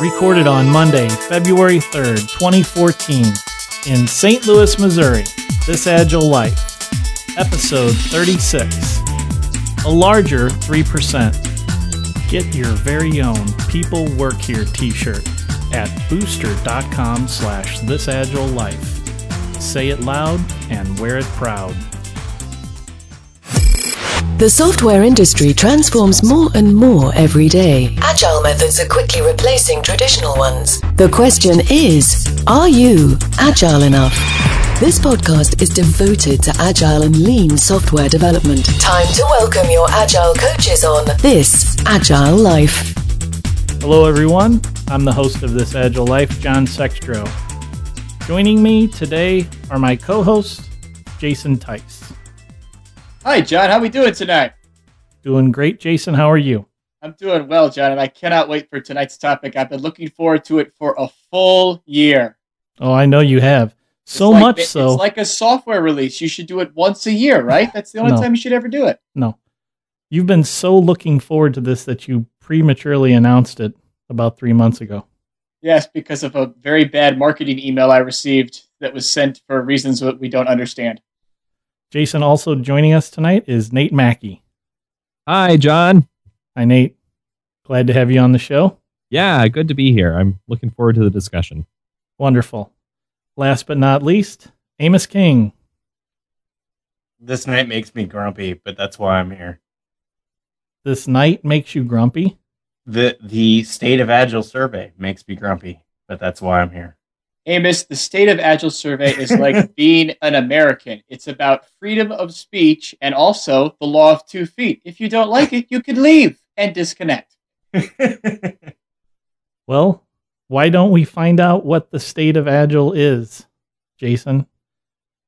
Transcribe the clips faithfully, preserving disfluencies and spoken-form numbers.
recorded on Monday, February third, twenty fourteen, in Saint Louis, Missouri. This Agile Life, Episode thirty-six, A Larger three percent. Get your very own People Work Here t-shirt at booster.com slash This Agile Life. Say it loud and wear it proud. The software industry transforms more and more every day. Agile methods are quickly replacing traditional ones. The question is, are you agile enough? This podcast is devoted to agile and lean software development. Time to welcome your agile coaches on This Agile Life. Hello, everyone. I'm the host of This Agile Life, John Sextro. Joining me today are my co-hosts, Jason Tice. Hi, John. How are we doing tonight? Doing great, Jason. How are you? I'm doing well, John, and I cannot wait for tonight's topic. I've been looking forward to it for a full year. Oh, I know you have. So like, much so. It's like a software release. You should do it once a year, right? That's the only no. time you should ever do it. No. You've been so looking forward to this that you prematurely announced it about three months ago. Yes, because of a very bad marketing email I received that was sent for reasons that we don't understand. Jason, also joining us tonight is Nate Mackey. Hi, John. Hi, Nate. Glad to have you on the show. Yeah, good to be here. I'm looking forward to the discussion. Wonderful. Last but not least, Amos King. This night makes me grumpy, but that's why I'm here. This night makes you grumpy? The the State of Agile survey makes me grumpy, but that's why I'm here. Amos, the State of Agile survey is like being an American. It's about freedom of speech and also the law of two feet. If you don't like it, you can leave and disconnect. Well, why don't we find out what the State of Agile is, Jason?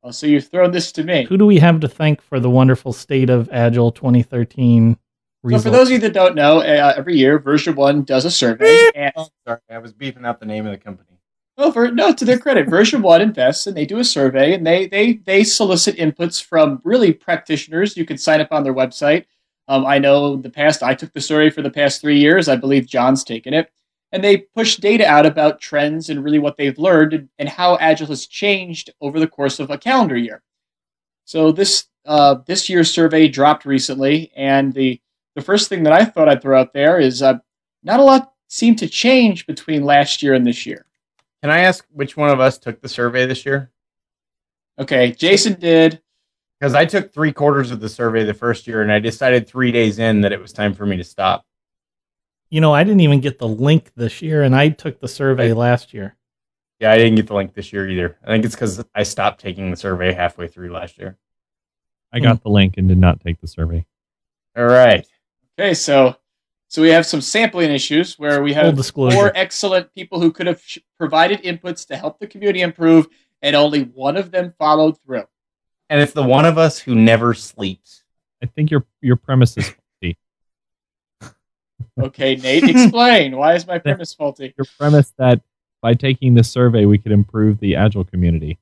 Oh, so you've thrown this to me. Who do we have to thank for the wonderful State of Agile twenty thirteen results? So for those of you that don't know, uh, every year, Version One does a survey. And- oh, sorry, I was beeping out the name of the company. Well, for, no, to their credit, Version One invests and they do a survey and they they they solicit inputs from really practitioners. You can sign up on their website. Um, I know in the past I took the survey for the past three years. I believe John's taken it, and they push data out about trends and really what they've learned and, and how Agile has changed over the course of a calendar year. So this uh, this year's survey dropped recently, and the the first thing that I thought I'd throw out there is uh, not a lot seemed to change between last year and this year. Can I ask which one of us took the survey this year? Okay, Jason did. Because I took three quarters of the survey the first year, and I decided three days in that it was time for me to stop. You know, I didn't even get the link this year, and I took the survey I, last year. Yeah, I didn't get the link this year either. I think it's because I stopped taking the survey halfway through last year. I got the link and did not take the survey. All right. Okay, so... So we have some sampling issues where we have four excellent people who could have sh- provided inputs to help the community improve, and only one of them followed through. And it's the one of us who never sleeps. I think your your premise is faulty. Okay, Nate, explain. Why is my premise faulty? Your premise that by taking this survey, we could improve the Agile community.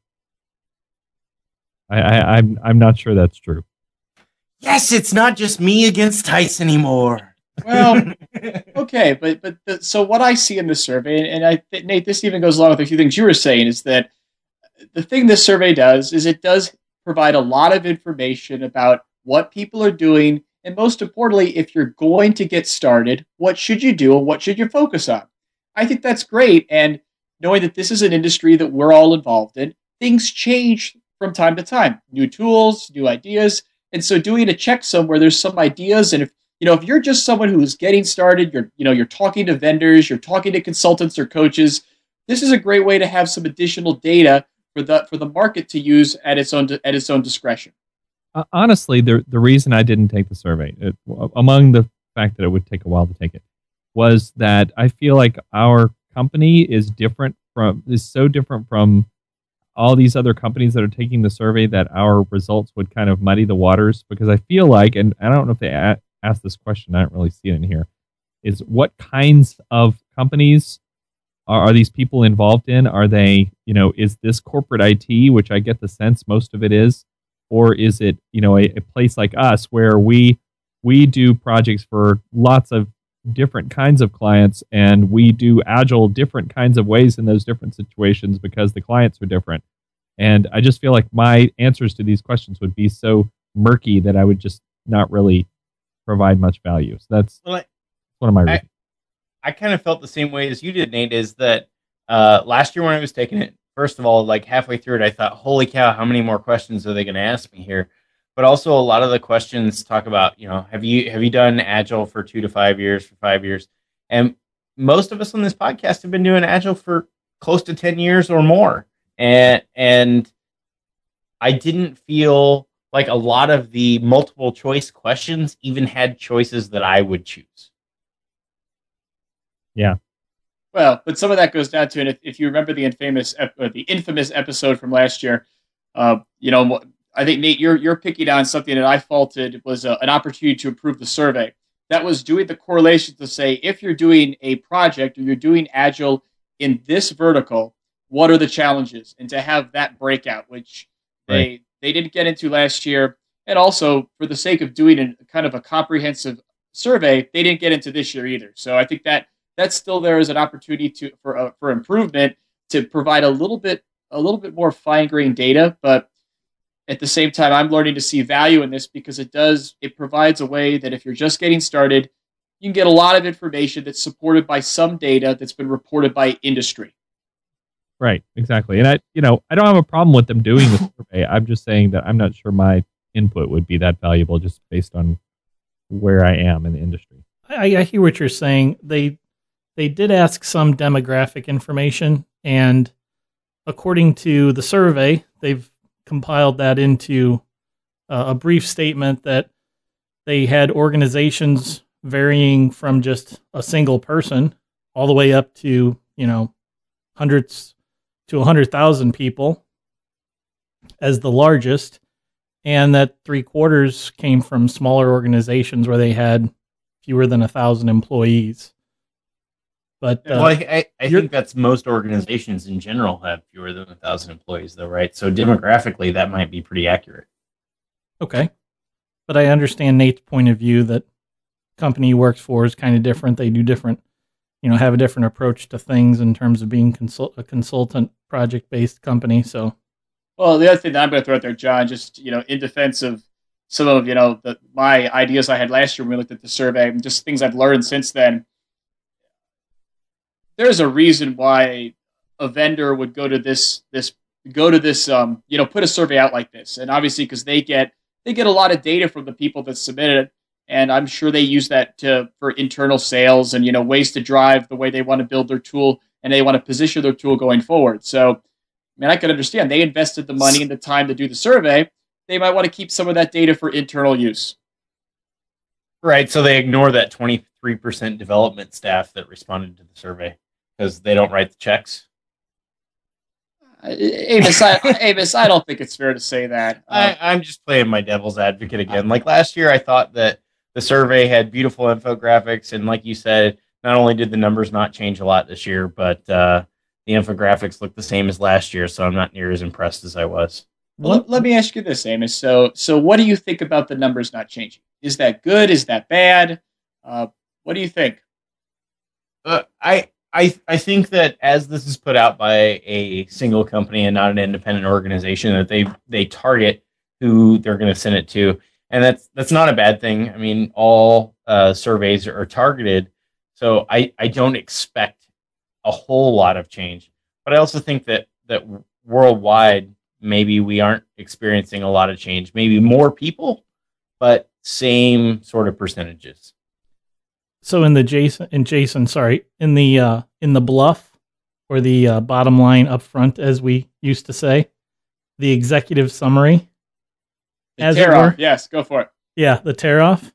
I, I, I'm I'm not sure that's true. Yes, it's not just me against Tice anymore. Well, okay, but but the, so what I see in this survey, and, and I, Nate, this even goes along with a few things you were saying, is that the thing this survey does is it does provide a lot of information about what people are doing, and most importantly, if you're going to get started, what should you do and what should you focus on? I think that's great, and knowing that this is an industry that we're all involved in, things change from time to time, new tools, new ideas, and so doing a checksum where there's some ideas, and if You know, if you're just someone who's getting started, you're, you know, you're talking to vendors, you're talking to consultants or coaches, this is a great way to have some additional data for the for the market to use at its own at its own discretion. Uh, honestly, the the reason I didn't take the survey, it, among the fact that it would take a while to take it, was that I feel like our company is different from is so different from all these other companies that are taking the survey that our results would kind of muddy the waters, because I feel like, and I don't know if they add, ask this question, I don't really see it in here, is what kinds of companies are, are these people involved in? Are they, you know, is this corporate I T, which I get the sense most of it is, or is it, you know, a, a place like us where we we do projects for lots of different kinds of clients, and we do Agile different kinds of ways in those different situations because the clients are different. And I just feel like my answers to these questions would be so murky that I would just not really provide much value. So that's well, I, one of my reasons. I, I kind of felt the same way as you did, Nate, is that uh, last year when I was taking it, first of all, like halfway through it, I thought, holy cow, how many more questions are they going to ask me here? But also a lot of the questions talk about, you know, have you have you done Agile for two to five years, for five years? And most of us on this podcast have been doing Agile for close to ten years or more. And and I didn't feel like a lot of the multiple choice questions even had choices that I would choose. Yeah. Well, but some of that goes down to, and if, if you remember the infamous, or the infamous episode from last year, uh, you know, I think, Nate, you're you're picking on something that I faulted was a, an opportunity to improve the survey. That was doing the correlation to say, if you're doing a project or you're doing Agile in this vertical, what are the challenges? And to have that breakout, which right. they, they didn't get into last year. And also, for the sake of doing a kind of a comprehensive survey, they didn't get into this year either. So I think that that's still there as an opportunity to for uh, for improvement, to provide a little bit a little bit more fine-grained data, but at the same time, I'm learning to see value in this because it does, it provides a way that if you're just getting started, you can get a lot of information that's supported by some data that's been reported by industry. Right, exactly. And I, you know, I don't have a problem with them doing the survey. I'm just saying that I'm not sure my input would be that valuable just based on where I am in the industry. I, I hear what you're saying. They, they did ask some demographic information, and according to the survey, they've compiled that into uh, a brief statement that they had organizations varying from just a single person all the way up to, you know, hundreds to one hundred thousand people as the largest, and that three quarters came from smaller organizations where they had fewer than one thousand employees. But uh, well, I, I, I think that's most organizations in general have fewer than one thousand employees, though, right? So demographically, that might be pretty accurate. Okay. But I understand Nate's point of view that the company he works for is kind of different. They do different, you know, have a different approach to things in terms of being consult- a consultant project-based company. So, well, the other thing that I'm going to throw out there, John, just, you know, in defense of some of, you know, the, my ideas I had last year when we looked at the survey and just things I've learned since then. There's a reason why a vendor would go to this, this, go to this, um, you know, put a survey out like this. And obviously, because they get, they get a lot of data from the people that submitted it. And I'm sure they use that to, for internal sales and, you know, ways to drive the way they want to build their tool and they want to position their tool going forward. So, I mean, I could understand they invested the money and the time to do the survey. They might want to keep some of that data for internal use. Right. So they ignore that twenty-three percent development staff that responded to the survey. Because they don't write the checks? Uh, Amos, I, Amos, I don't think it's fair to say that. Uh, I, I'm just playing my devil's advocate again. Like last year, I thought that the survey had beautiful infographics. And like you said, not only did the numbers not change a lot this year, but uh, the infographics look the same as last year. So I'm not near as impressed as I was. Well, let, let me ask you this, Amos. So, so what do you think about the numbers not changing? Is that good? Is that bad? Uh, what do you think? Uh, I... I, I think that as this is put out by a single company and not an independent organization, that they they target who they're going to send it to. And that's that's not a bad thing. I mean, all uh, surveys are targeted. So I, I don't expect a whole lot of change. But I also think that that worldwide, maybe we aren't experiencing a lot of change. Maybe more people, but same sort of percentages. So in the Jason, in Jason, sorry, in the uh, in the bluff, or the uh, bottom line up front, as we used to say, the executive summary. The as tear off. Were, yes, go for it. Yeah, the tear off.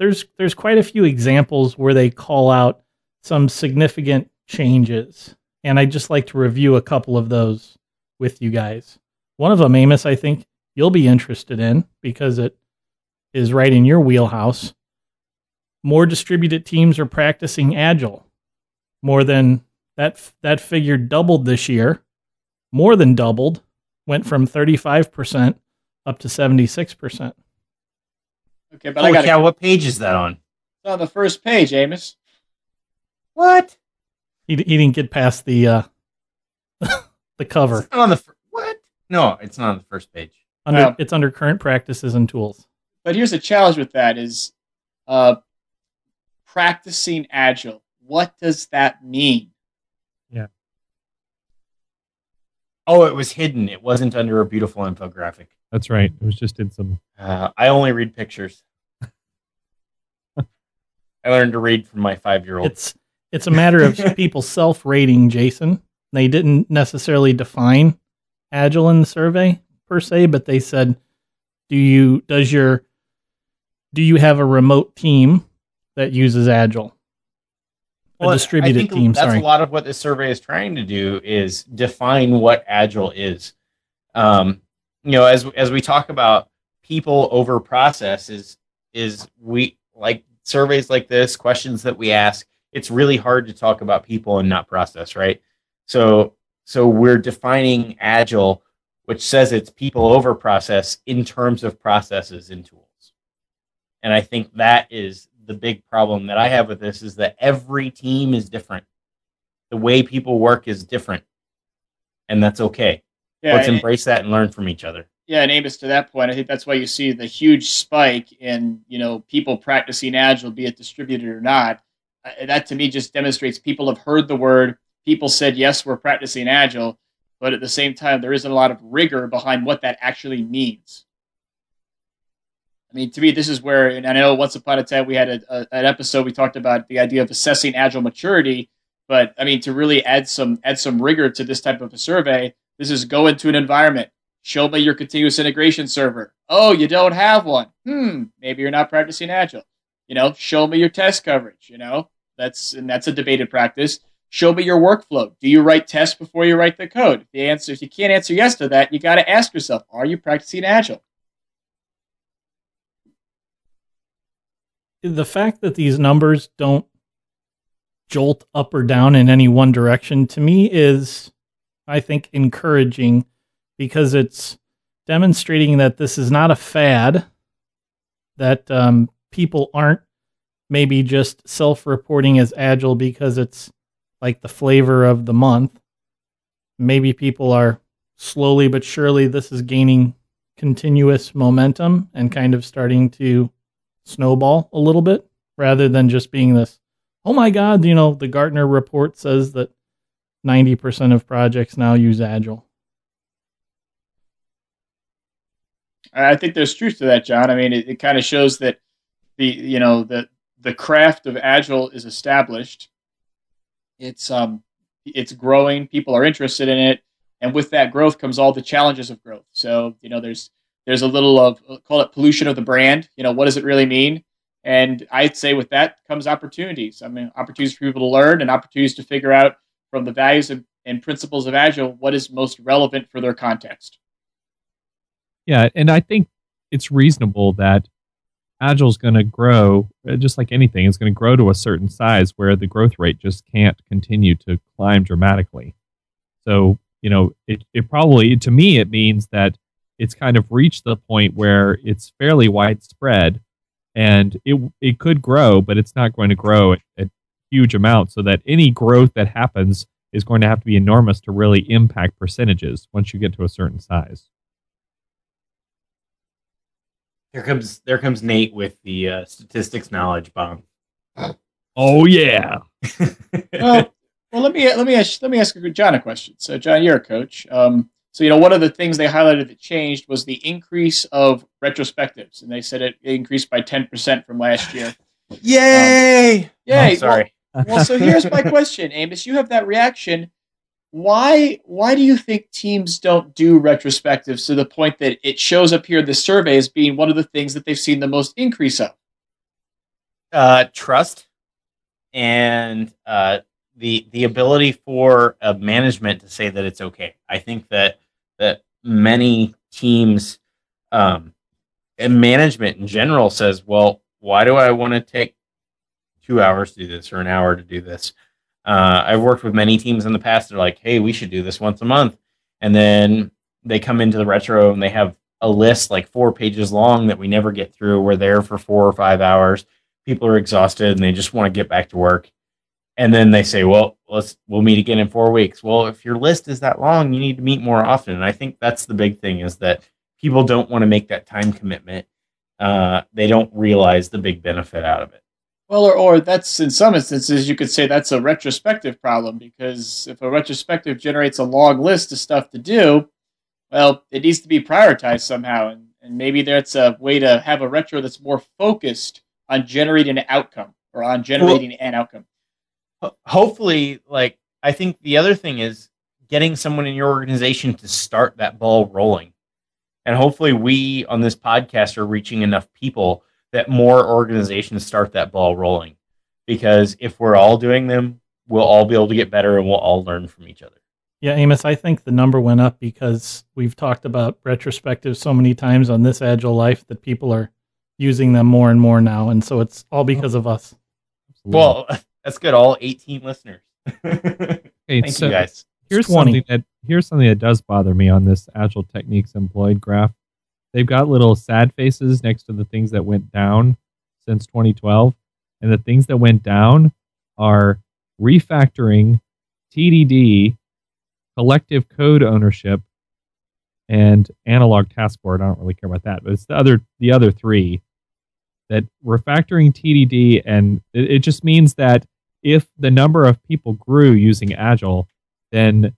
There's there's quite a few examples where they call out some significant changes, and I'd just like to review a couple of those with you guys. One of them, Amos, I think you'll be interested in because it is right in your wheelhouse. More distributed teams are practicing Agile. More than that, that figure doubled this year, more than doubled, went from thirty-five percent up to seventy-six percent. Okay, but oh, I got yeah, what page is that on? It's on the first page, Amos. What? He, he didn't get past the uh, the cover. It's not on the fir- what? No, it's not on the first page. Under um, it's under current practices and tools. But here's the challenge with that is uh, practicing Agile. What does that mean? Yeah. Oh, it was hidden. It wasn't under a beautiful infographic. That's right. It was just in some... Uh, I only read pictures. I learned to read from my five-year-old. It's it's a matter of people self-rating, Jason. They didn't necessarily define Agile in the survey, per se, but they said, do you does your do you have a remote team that uses Agile? Well, a distributed I think team, that's sorry. That's a lot of what this survey is trying to do, is define what Agile is. Um, you know, as as we talk about people over process, is, is we, like, surveys like this, questions that we ask, it's really hard to talk about people and not process, right? So so we're defining Agile, which says it's people over process in terms of processes and tools. And I think that is the big problem that I have with this, is that every team is different. The way people work is different. And that's okay. Yeah, Let's embrace that and learn from each other. Yeah, and Amos, to that point, I think that's why you see the huge spike in, you know, people practicing Agile, be it distributed or not. Uh, that, to me, just demonstrates people have heard the word. People said, yes, we're practicing Agile. But at the same time, there isn't a lot of rigor behind what that actually means. I mean, to me, this is where, and I know once upon a time we had a, a, an episode, we talked about the idea of assessing Agile maturity. But, I mean, to really add some add some rigor to this type of a survey, this is go into an environment. Show me your continuous integration server. Oh, you don't have one. Hmm. Maybe you're not practicing Agile. You know, show me your test coverage. You know, that's and that's a debated practice. Show me your workflow. Do you write tests before you write the code? The answer, if you can't answer yes to that, you got to ask yourself, are you practicing Agile? The fact that these numbers don't jolt up or down in any one direction, to me, is, I think, encouraging, because it's demonstrating that this is not a fad, that um, people aren't maybe just self-reporting as Agile because it's like the flavor of the month. Maybe people are slowly but surely, this is gaining continuous momentum and kind of starting to snowball a little bit, rather than just being this, oh my God, you know, the Gartner report says that ninety percent of projects now use Agile. I think there's truth to that, John. I mean, it, it kind of shows that the you know the the craft of Agile is established. It's um it's growing. People are interested in it, and with that growth comes all the challenges of growth. So you know, there's there's a little of call it pollution of the brand. You know, what does it really mean? And I'd say with that comes opportunities. I mean, opportunities for people to learn and opportunities to figure out from the values and, and principles of Agile what is most relevant for their context. Yeah, and I think it's reasonable that Agile is going to grow, just like anything, it's going to grow to a certain size where the growth rate just can't continue to climb dramatically. So, you know, it, it probably, to me, it means that it's kind of reached the point where it's fairly widespread, and it it could grow, but it's not going to grow at a huge amount, so that any growth that happens is going to have to be enormous to really impact percentages once you get to a certain size. Here comes there comes Nate with the uh, statistics knowledge bomb. Oh yeah. well, well, let me let me ask let me ask John a question. So, John, you're a coach. Um, so, you know, one of the things they highlighted that changed was the increase of retrospectives, and they said it increased by ten percent from last year. Yay! Um, yay! Oh, sorry. Well, well, so here's my question, Amos. You have that reaction. Why why do you think teams don't do retrospectives to the point that it shows up here in the survey as being one of the things that they've seen the most increase of? Uh, trust and uh, the the ability for uh, management to say that it's okay. I think that that many teams um, and management in general says, well, why do I want to take two hours to do this or an hour to do this? Uh, I've worked with many teams in the past. They're like, hey, we should do this once a month. And then they come into the retro and they have a list like four pages long that we never get through. We're there for four or five hours. people are exhausted and they just want to get back to work. And then they say, well, let's we'll meet again in four weeks. Well, if your list is that long, you need to meet more often. And I think that's the big thing, is that people don't want to make that time commitment. Uh, they don't realize the big benefit out of it. Well, or, or that's, in some instances, you could say that's a retrospective problem, because if a retrospective generates a long list of stuff to do, well, it needs to be prioritized somehow. And, and maybe that's a way to have a retro that's more focused on generating an outcome or on generating well, an outcome. Hopefully, like, I think the other thing is getting someone in your organization to start that ball rolling. And hopefully we on this podcast are reaching enough people that more organizations start that ball rolling, because if we're all doing them, we'll all be able to get better and we'll all learn from each other. Yeah, Amos, I think the number went up because we've talked about retrospectives so many times on This Agile Life that people are using them more and more now. And so it's all because of us. Well, that's good. All eighteen listeners. Thank so you guys. Here's something, that, here's something that does bother me on this Agile Techniques Employed graph. They've got little sad faces next to the things that went down since twenty twelve. And the things that went down are refactoring, T D D, collective code ownership, and analog task board. I don't really care about that, but it's the other, the other three. That refactoring, T D D, and it, it just means that if the number of people grew using Agile, then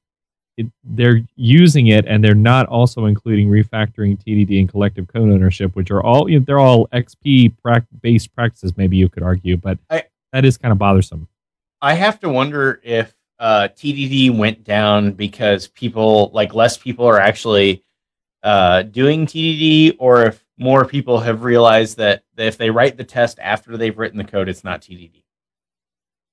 It, they're using it, and they're not also including refactoring, T D D, and collective code ownership, which are all, you know, they're all X P pra- based practices, maybe you could argue, but I, that is kind of bothersome. I have to wonder if uh, T D D went down because people, like, less people are actually uh, doing T D D, or if more people have realized that if they write the test after they've written the code, it's not T D D.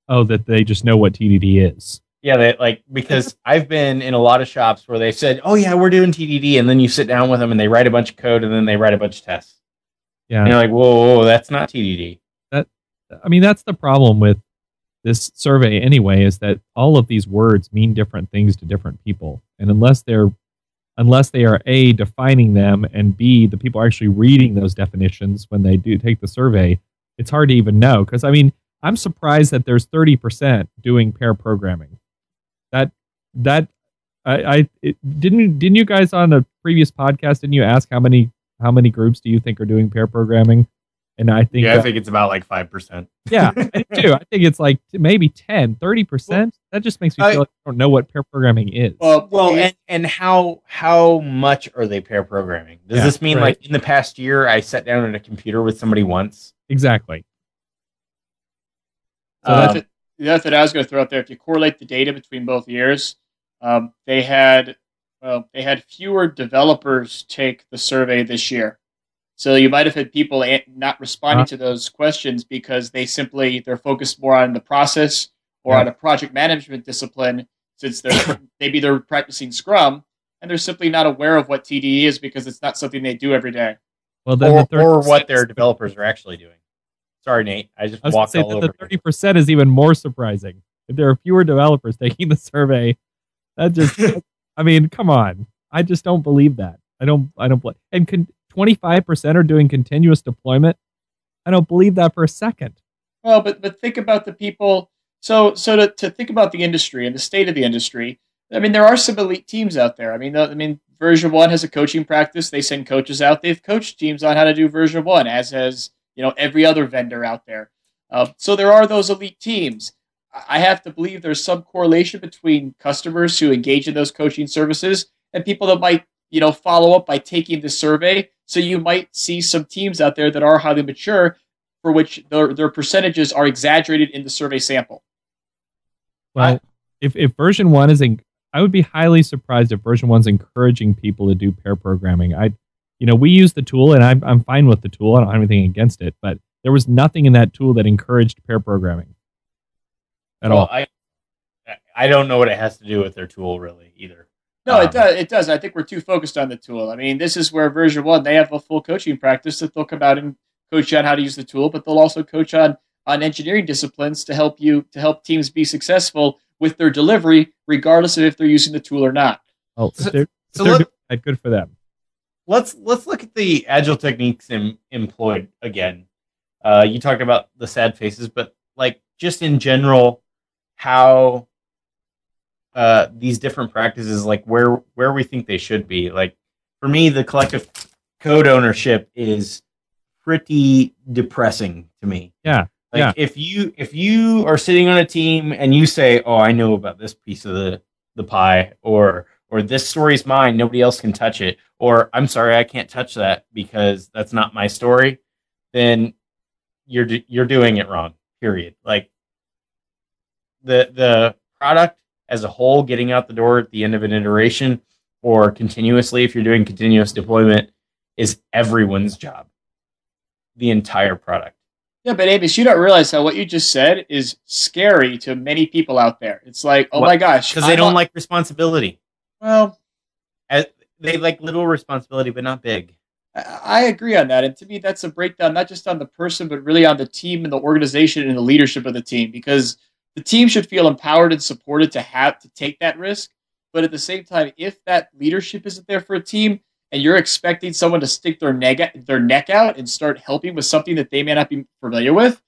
Oh, that they just know what T D D is. Yeah, they, like, because I've been in a lot of shops where they said, oh, yeah, we're doing T D D. And then you sit down with them and they write a bunch of code and then they write a bunch of tests. Yeah. And you're like, whoa, whoa, that's not T D D. That, I mean, that's the problem with this survey anyway, is that all of these words mean different things to different people. And unless they're, unless they are A, defining them, and B, the people are actually reading those definitions when they do take the survey, it's hard to even know. Because, I mean, I'm surprised that there's thirty percent doing pair programming. That that I, I it, didn't didn't you guys on the previous podcast, didn't you ask how many how many groups do you think are doing pair programming? And I think yeah, that, I think it's about like five percent. Yeah, I do. I think it's like maybe ten, thirty percent. That just makes me feel I, like I don't know what pair programming is. Well, well, and, and how how much are they pair programming? Does yeah, this mean right. like in the past year I sat down at a computer with somebody once? Exactly. So um, that's it. The other thing I was going to throw out there, if you correlate the data between both years, um, they had well, they had fewer developers take the survey this year. So you might have had people not responding uh-huh. to those questions because they simply, they're focused more on the process or yeah. on a project management discipline, since they're maybe they're practicing Scrum and they're simply not aware of what T D E is because it's not something they do every day. Well, then or, the or what their developers are actually doing. Sorry, Nate. I just I walked all over. The thirty percent is even more surprising. If there are fewer developers taking the survey, that just, I mean, come on. I just don't believe that. I don't, I don't, and con- twenty-five percent are doing continuous deployment. I don't believe that for a second. Well, but, but think about the people. So, so to, to think about the industry and the state of the industry, I mean, there are some elite teams out there. I mean, I mean, Version One has a coaching practice. They send coaches out. They've coached teams on how to do Version One, as has, you know, every other vendor out there. Uh, so there are those elite teams. I have to believe there's some correlation between customers who engage in those coaching services and people that might, you know, follow up by taking the survey. So you might see some teams out there that are highly mature for which their, their percentages are exaggerated in the survey sample. Well, I, if, if Version One is, in, I would be highly surprised if Version One's encouraging people to do pair programming. I, You know, we use the tool, and I'm I'm fine with the tool. I don't have anything against it, but there was nothing in that tool that encouraged pair programming at well, all. I I don't know what it has to do with their tool, really, either. No, um, it does. It does. I think we're too focused on the tool. I mean, this is where Version One, they have a full coaching practice that they'll come out and coach you on how to use the tool, but they'll also coach on on engineering disciplines to help you to help teams be successful with their delivery, regardless of if they're using the tool or not. Oh, so, they're, so they're look, doing, good for them. Let's let's look at the Agile Techniques em, employed again. Uh, you talked about the sad faces, but like just in general, how uh, these different practices, like where where we think they should be. Like for me, the collective code ownership is pretty depressing to me. Yeah. Like yeah. if you if you are sitting on a team and you say, "Oh, I know about this piece of the, the pie," or or "This story's mine, nobody else can touch it," or "I'm sorry, I can't touch that because that's not my story," then you're you're doing it wrong. Period. Like the the product as a whole getting out the door at the end of an iteration or continuously, if you're doing continuous deployment, is everyone's job. The entire product. Yeah, but Amos, you don't realize how what you just said is scary to many people out there. It's like, oh what? my gosh. Because they don't like responsibility. Well, As, they like little responsibility, but not big. I agree on that. And to me, that's a breakdown, not just on the person, but really on the team and the organization and the leadership of the team, because the team should feel empowered and supported to have to take that risk. But at the same time, if that leadership isn't there for a team, and you're expecting someone to stick their neck, their neck out and start helping with something that they may not be familiar with,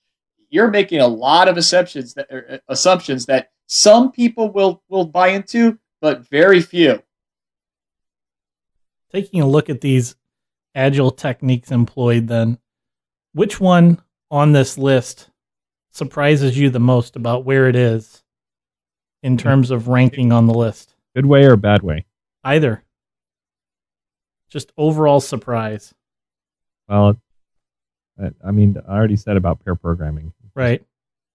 you're making a lot of assumptions that, er, assumptions that some people will, will buy into, but very few. Taking a look at these agile techniques employed then, which one on this list surprises you the most about where it is in terms of ranking on the list? Good way or bad way? Either. Just overall surprise. Well, I mean, I already said about pair programming. Right.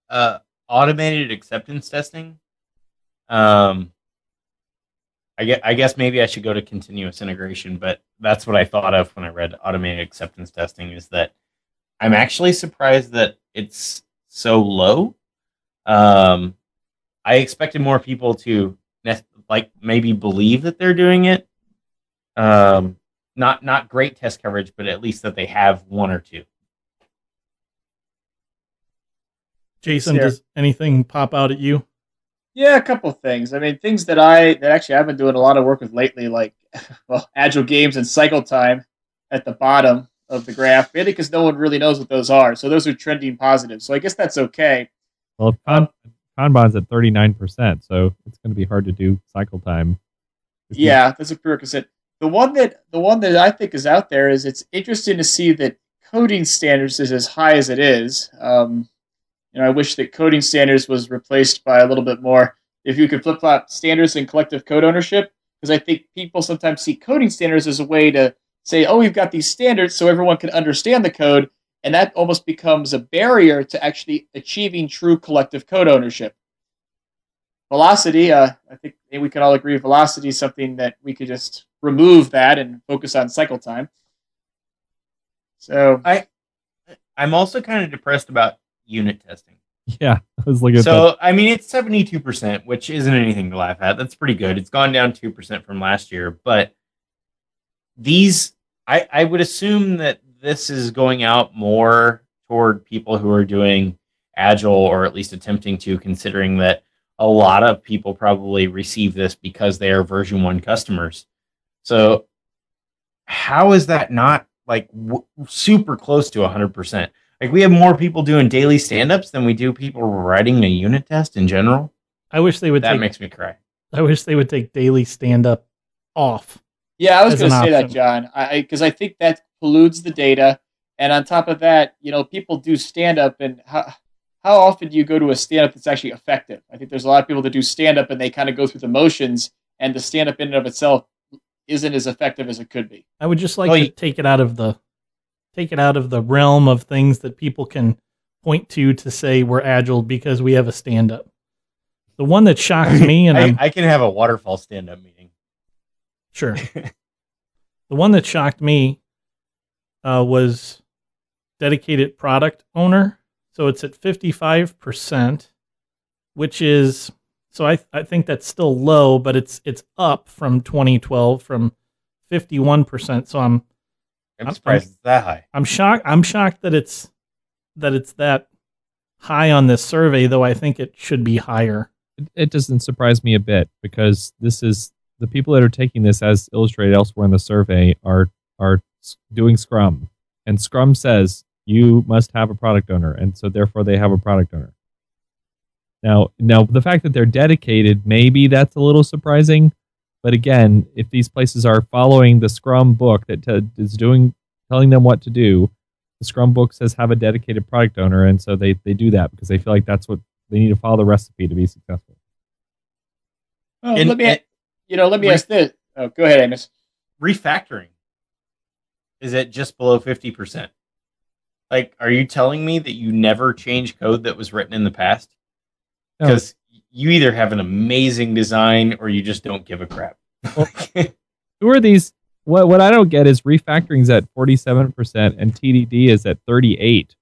Uh, automated acceptance testing. Um, I guess, I guess maybe I should go to continuous integration, but that's what I thought of when I read automated acceptance testing, is that I'm actually surprised that it's so low. Um, I expected more people to like maybe believe that they're doing it. Um, Not not great test coverage, but at least that they have one or two. Jason, Sarah, does anything pop out at you? Yeah, a couple of things. I mean, things that I that actually I've been doing a lot of work with lately, like well, agile games and cycle time at the bottom of the graph, mainly because no one really knows what those are. So those are trending positive. So I guess that's okay. Well, Kanban's um, at thirty-nine percent, so it's going to be hard to do cycle time. Yeah, that's a prerequisite. The one that the one that I think is out there is it's interesting to see that coding standards is as high as it is. Um, you know, I wish that coding standards was replaced by a little bit more. If you could flip flop standards and collective code ownership, because I think people sometimes see coding standards as a way to say, "Oh, we've got these standards, so everyone can understand the code," and that almost becomes a barrier to actually achieving true collective code ownership. Velocity, uh, I think we can all agree velocity is something that we could just remove that and focus on cycle time. So I, I'm also kind of depressed about unit testing. Yeah, I was looking at so, that. I mean, it's seventy-two percent, which isn't anything to laugh at. That's pretty good. It's gone down two percent from last year, but these, I, I would assume that this is going out more toward people who are doing agile or at least attempting to, considering that a lot of people probably receive this because they are version one customers. So how is that not like w- super close to one hundred percent? Like we have more people doing daily stand-ups than we do people writing a unit test in general. I wish they would. That take, makes me cry. I wish they would take daily stand-up off. Yeah, I was going to say that, John, I because I, I think that pollutes the data. And on top of that, you know, people do stand-up, and how, how often do you go to a stand-up that's actually effective? I think there's a lot of people that do stand-up and they kind of go through the motions, and the stand-up in and of itself isn't as effective as it could be. I would just like oh, to you, take it out of the take it out of the realm of things that people can point to to say we're agile because we have a stand-up. The one that shocks me, and I, I can have a waterfall stand-up meeting. Sure. The one that shocked me uh, was dedicated product owner. So it's at fifty-five percent, which is... So I th- I think that's still low, but it's it's up from twenty twelve from fifty-one percent. So I'm I'm surprised I'm, it's that high. I'm shocked I'm shocked that it's that it's that high on this survey, though I think it should be higher. It, it doesn't surprise me a bit, because this is the people that are taking this as illustrated elsewhere in the survey are are doing Scrum. And Scrum says you must have a product owner, and so therefore they have a product owner. Now, now the fact that they're dedicated, maybe that's a little surprising, but again, if these places are following the Scrum book that t- is doing telling them what to do, the Scrum book says have a dedicated product owner, and so they, they do that because they feel like that's what they need to follow the recipe to be successful. Well, and, let me, and, you know, let me re- ask this. Oh, go ahead, Amos. Refactoring is at just below fifty percent. Like, are you telling me that you never change code that was written in the past? Because no. You either have an amazing design or you just don't give a crap. Well, who are these? What what I don't get is refactoring is at forty-seven percent and T D D is at thirty-eight.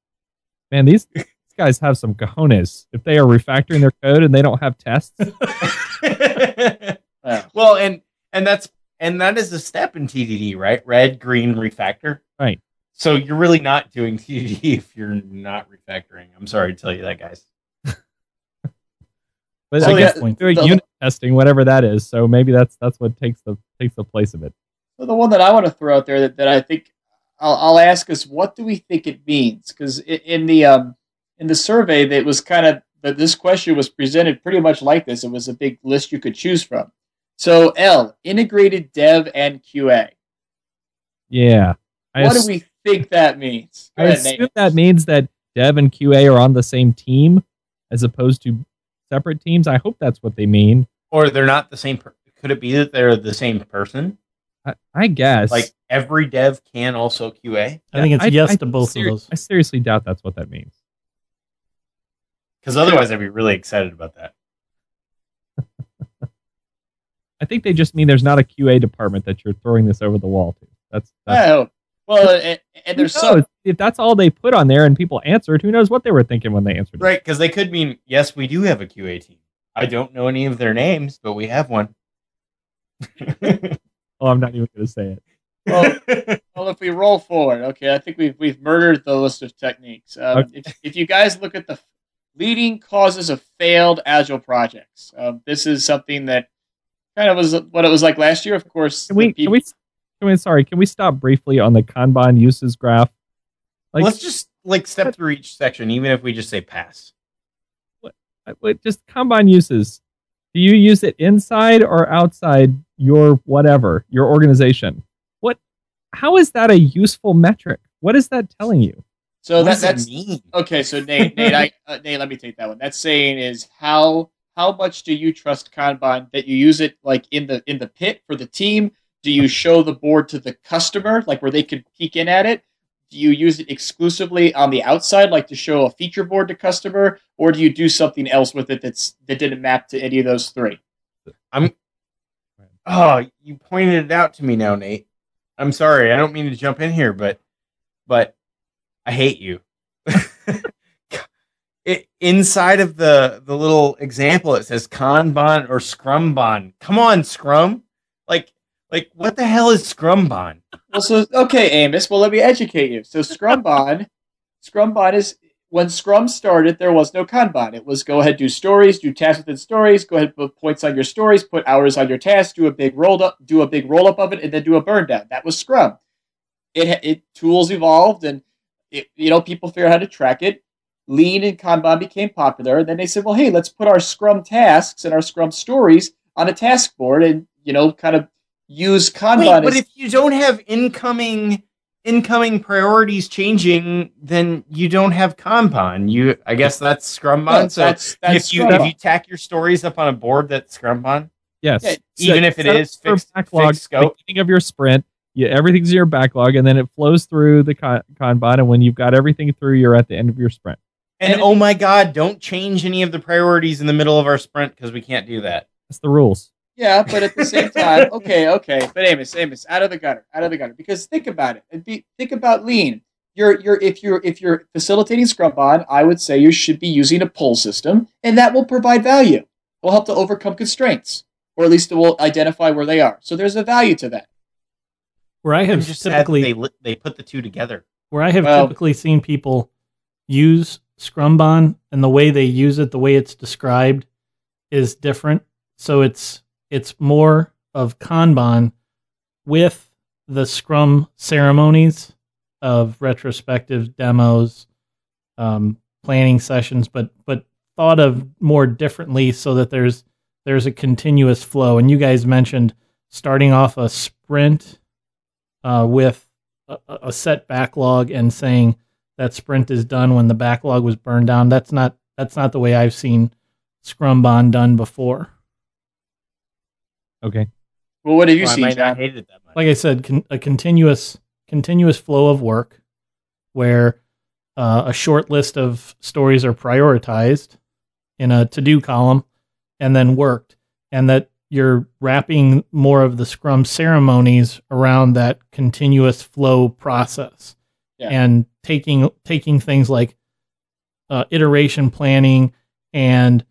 Man, these, these guys have some cojones. If they are refactoring their code and they don't have tests. Well, and and that's and that is a step in T D D, right? Red, green, refactor. Right. So you're really not doing T D D if you're not refactoring. I'm sorry to tell you that, guys. But well, I guess yeah, doing the, unit the, testing, whatever that is, so maybe that's that's what takes the takes the place of it. So the one that I want to throw out there that, that I think I'll, I'll ask is, what do we think it means? Because in the um, in the survey, that was kind of that this question was presented pretty much like this. It was a big list you could choose from. So L, integrated dev and Q A. Yeah. I what ass- do we think that means? Go I ahead, assume Nate. That means that dev and Q A are on the same team as opposed to separate teams. I hope that's what they mean. Or they're not the same. Per- Could it be that they're the same person? I, I guess. Like every dev can also Q A. I think it's I, yes I, to both I ser- of those. I seriously doubt that's what that means. Because otherwise, I'd be really excited about that. I think they just mean there's not a Q A department that you're throwing this over the wall to. That's. that's oh, well, and, and there's so if that's all they put on there and people answered, who knows what they were thinking when they answered? Right, because they could mean yes, we do have a Q A team. I don't know any of their names, but we have one. Oh, I'm not even going to say it. Well, well, if we roll forward, okay, I think we've we've murdered the list of techniques. Um, okay. if, if you guys look at the leading causes of failed Agile projects, um, this is something that kind of was what it was like last year. Of course, can we? People- can we I mean, sorry, can we stop briefly on the Kanban uses graph? Like, let's just like step what, through each section, even if we just say pass. What, what, just Kanban uses. Do you use it inside or outside your whatever, your organization? What? How is that a useful metric? What is that telling you? So that, that's mean? Okay. So Nate, Nate, I, uh, Nate, let me take that one. That's saying is how how much do you trust Kanban that you use it like in the in the pit for the team? Do you show the board to the customer, like where they could peek in at it? Do you use it exclusively on the outside, like to show a feature board to customer, or do you do something else with it that's that didn't map to any of those three? I'm. Oh, you pointed it out to me now, Nate. I'm sorry, I don't mean to jump in here, but but I hate you. It, inside of the the little example, it says Kanban or Scrumban. Come on, Scrum, like. Like, what the hell is Scrumban? Well, so, okay, Amos, well, let me educate you. So Scrumban, Scrumban is, when Scrum started, there was no Kanban. It was go ahead, do stories, do tasks within stories, go ahead, put points on your stories, put hours on your tasks, do a big roll up, do a big roll up of it, and then do a burn down. That was Scrum. It, it tools evolved, and, it, you know, people figured out how to track it. Lean and Kanban became popular, and then they said, well, hey, let's put our Scrum tasks and our Scrum stories on a task board and, you know, kind of use Kanban. Wait, but as- if you don't have incoming incoming priorities changing, then you don't have Kanban. You, I guess that's Scrumban. No, so that's, that's if you Scrumban. If you tack your stories up on a board, that's Scrumban. Yes, yeah, even so if it is fixed, backlog, fixed scope. Beginning of your sprint, yeah, everything's in your backlog, and then it flows through the con- Kanban. And when you've got everything through, you're at the end of your sprint. And, and oh my God, don't change any of the priorities in the middle of our sprint because we can't do that. That's the rules. Yeah, but at the same time, okay, okay. But Amos, Amos, out of the gutter, out of the gutter. Because think about it, and be, think about lean. You're, you're, if you're, if you're facilitating Scrumban, I would say you should be using a pull system, and that will provide value. It will help to overcome constraints, or at least it will identify where they are. So there's a value to that. Where I have just typically they, they put the two together. Where I have well, typically seen people use Scrumban, and the way they use it, the way it's described, is different. So it's It's more of Kanban with the Scrum ceremonies of retrospective demos, um, planning sessions, but but thought of more differently so that there's there's a continuous flow. And you guys mentioned starting off a sprint uh, with a, a set backlog and saying that sprint is done when the backlog was burned down. That's not that's not the way I've seen Scrumban done before. Okay. Well, what have you well, seen? I might not hate it that much. Like I said, con- a continuous continuous flow of work where uh, a short list of stories are prioritized in a to-do column and then worked, and that you're wrapping more of the Scrum ceremonies around that continuous flow process, yeah. and taking taking things like uh, iteration planning and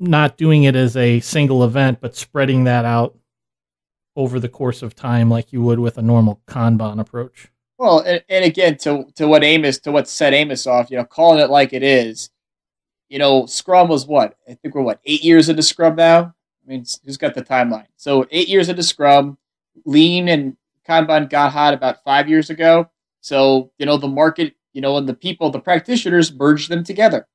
not doing it as a single event, but spreading that out over the course of time like you would with a normal Kanban approach. Well, and, and again, to to what Amos, to what set Amos off, you know, calling it like it is. You know, Scrum was what? I think we're what, eight years into Scrum now? I mean, who's got the timeline? So eight years into Scrum, Lean and Kanban got hot about five years ago. So, you know, the market, you know, and the people, the practitioners merged them together.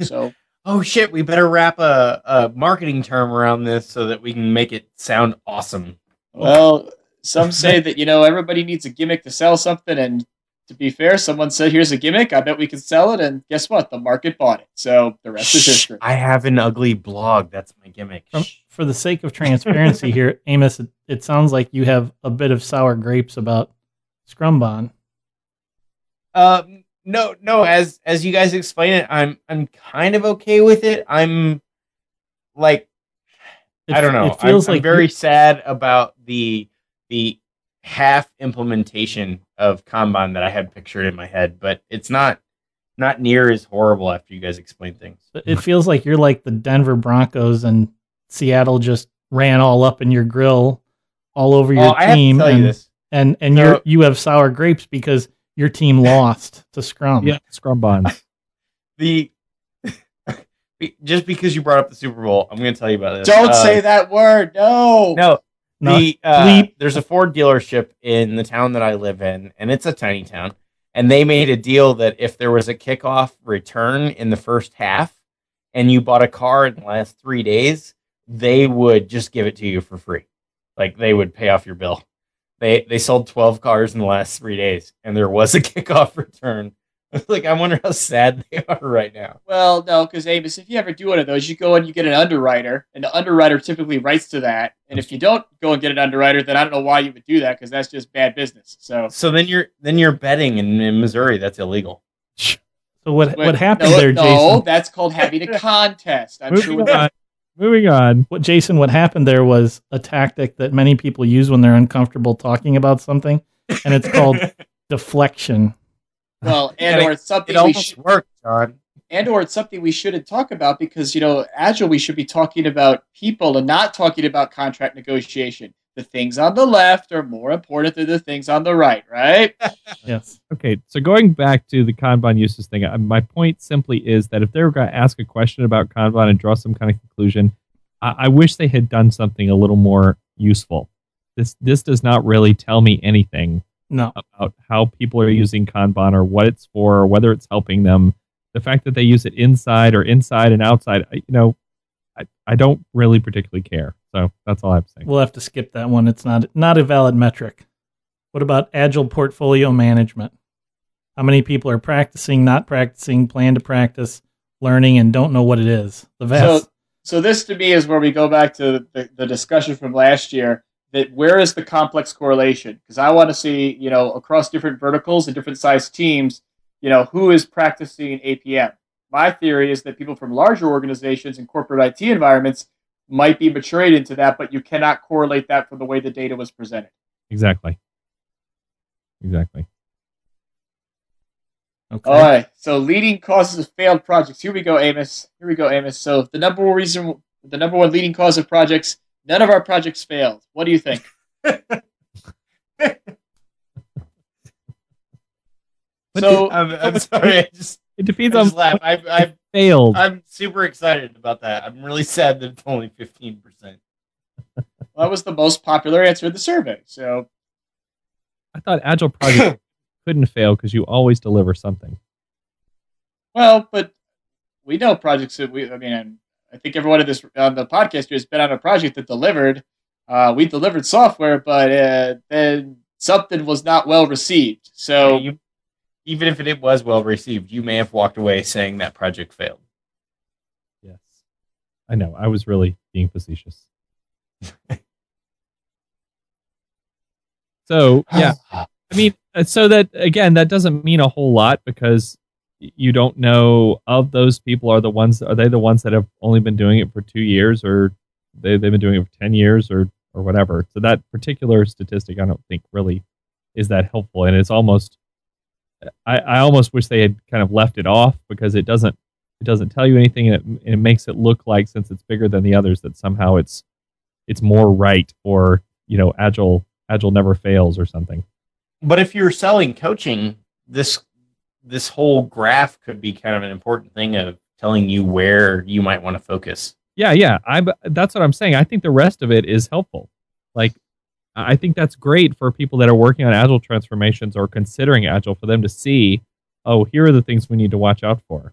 So... oh shit, we better wrap a, a marketing term around this so that we can make it sound awesome. Well, some say that, you know, everybody needs a gimmick to sell something. And to be fair, someone said, here's a gimmick. I bet we can sell it. And guess what? The market bought it. So the rest Shh, is history. I have an ugly blog. That's my gimmick. Um, for the sake of transparency here, Amos, it, it sounds like you have a bit of sour grapes about Scrumban. Um, No, no. As as you guys explain it, I'm I'm kind of okay with it. I'm like, it, I don't know. It feels I'm, like I'm very you... sad about the the half implementation of Kanban that I had pictured in my head, but it's not not near as horrible after you guys explain things. It feels like you're like the Denver Broncos and Seattle just ran all up in your grill, all over your oh, team. I have to tell and, you this. and and so, you you have sour grapes because your team lost to Scrum. Yeah, Scrumban. The just because you brought up the Super Bowl, I'm going to tell you about this. Don't uh, say that word. No. No. The uh, there's a Ford dealership in the town that I live in, and it's a tiny town. And they made a deal that if there was a kickoff return in the first half, and you bought a car in the last three days, they would just give it to you for free. Like they would pay off your bill. They they sold twelve cars in the last three days, and there was a kickoff return. I was like, I wonder how sad they are right now. Well, no, because Amos, if you ever do one of those, you go and you get an underwriter, and the underwriter typically writes to that. And if you don't go and get an underwriter, then I don't know why you would do that, because that's just bad business. So, so then you're then you're betting in, in Missouri. That's illegal. So what but, what happened no, there, no, Jason? No, that's called having a contest. I'm moving sure. On. Moving on. What Jason, what happened there was a tactic that many people use when they're uncomfortable talking about something, and it's called deflection. Well, and yeah, or it's something it almost we should work, John. And or it's something we shouldn't talk about because, you know, Agile, we should be talking about people and not talking about contract negotiation. The things on the left are more important than the things on the right, right? Yes. Okay, so going back to the Kanban uses thing, my point simply is that if they were going to ask a question about Kanban and draw some kind of conclusion, I, I wish they had done something a little more useful. This this does not really tell me anything no. about how people are using Kanban or what it's for or whether it's helping them. The fact that they use it inside or inside and outside, you know, I, I don't really particularly care. So that's all I'm saying. We'll have to skip that one. It's not not a valid metric. What about Agile portfolio management? How many people are practicing, not practicing, plan to practice, learning, and don't know what it is? The vast. So, so this to me is where we go back to the, the discussion from last year, that where is the complex correlation? Because I want to see, you know, across different verticals and different size teams, you know, who is practicing A P M? My theory is that people from larger organizations and corporate I T environments might be matured into that, but you cannot correlate that from the way the data was presented. Exactly. Exactly. Okay. All right. So leading causes of failed projects. Here we go, Amos. Here we go, Amos. So the number one reason, the number one leading cause of projects, none of our projects failed. What do you think? so I'm, I'm sorry. I just, it depends on laugh. I've, I've failed. I'm super excited about that. I'm really sad that it's only fifteen percent. Well, that was the most popular answer in the survey. So I thought Agile projects couldn't fail because you always deliver something. Well, but we know projects that we, I mean, I think everyone on this on the podcast here has been on a project that delivered. Uh, we delivered software, but uh, then something was not well received. So yeah, you, even if it was well received, you may have walked away saying that project failed. Yes, I know. I was really being facetious. So, yeah, I mean, so that, again, that doesn't mean a whole lot because you don't know of those people. Are the ones, are they the ones that have only been doing it for two years or they, they've been doing it for ten years or, or whatever. So that particular statistic, I don't think really is that helpful. And it's almost, I, I almost wish they had kind of left it off because it doesn't, it doesn't tell you anything. And it, and it makes it look like, since it's bigger than the others, that somehow it's, it's more right or, you know, agile, Agile never fails or something. But if you're selling coaching, this this whole graph could be kind of an important thing of telling you where you might want to focus. Yeah, yeah. I that's what I'm saying. I think the rest of it is helpful. Like, I think that's great for people that are working on Agile transformations or considering Agile, for them to see, oh, here are the things we need to watch out for.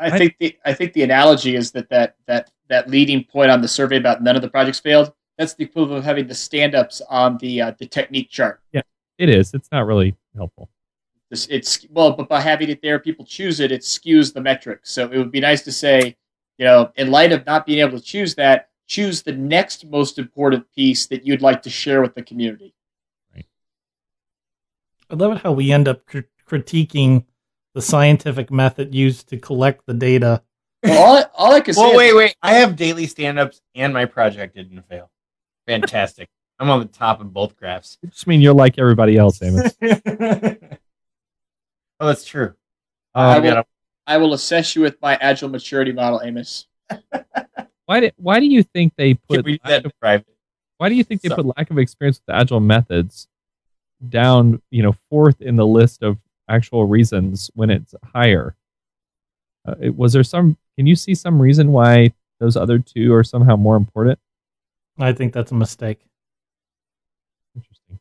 I think the I think the analogy is that that that, that leading point on the survey about none of the projects failed. That's the equivalent of having the stand-ups on the uh, the technique chart. Yeah, it is. It's not really helpful. It's, it's well, but by having it there, people choose it. It skews the metric. So it would be nice to say, you know, in light of not being able to choose that, choose the next most important piece that you'd like to share with the community. Right. I love it how we end up cr- critiquing the scientific method used to collect the data. Well, all, all I can say. Well, wait, is- wait. I have daily stand-ups, and my project didn't fail. Fantastic. I'm on the top of both graphs. I just mean you're like everybody else, Amos. Oh, that's true. Oh, I, will, I will assess you with my Agile maturity model, Amos. Why do, why do you think they put that of, private? Why do you think they so. put lack of experience with Agile methods down, you know, fourth in the list of actual reasons when it's higher? Uh, it, was there some, can you see some reason why those other two are somehow more important? I think that's a mistake. Interesting.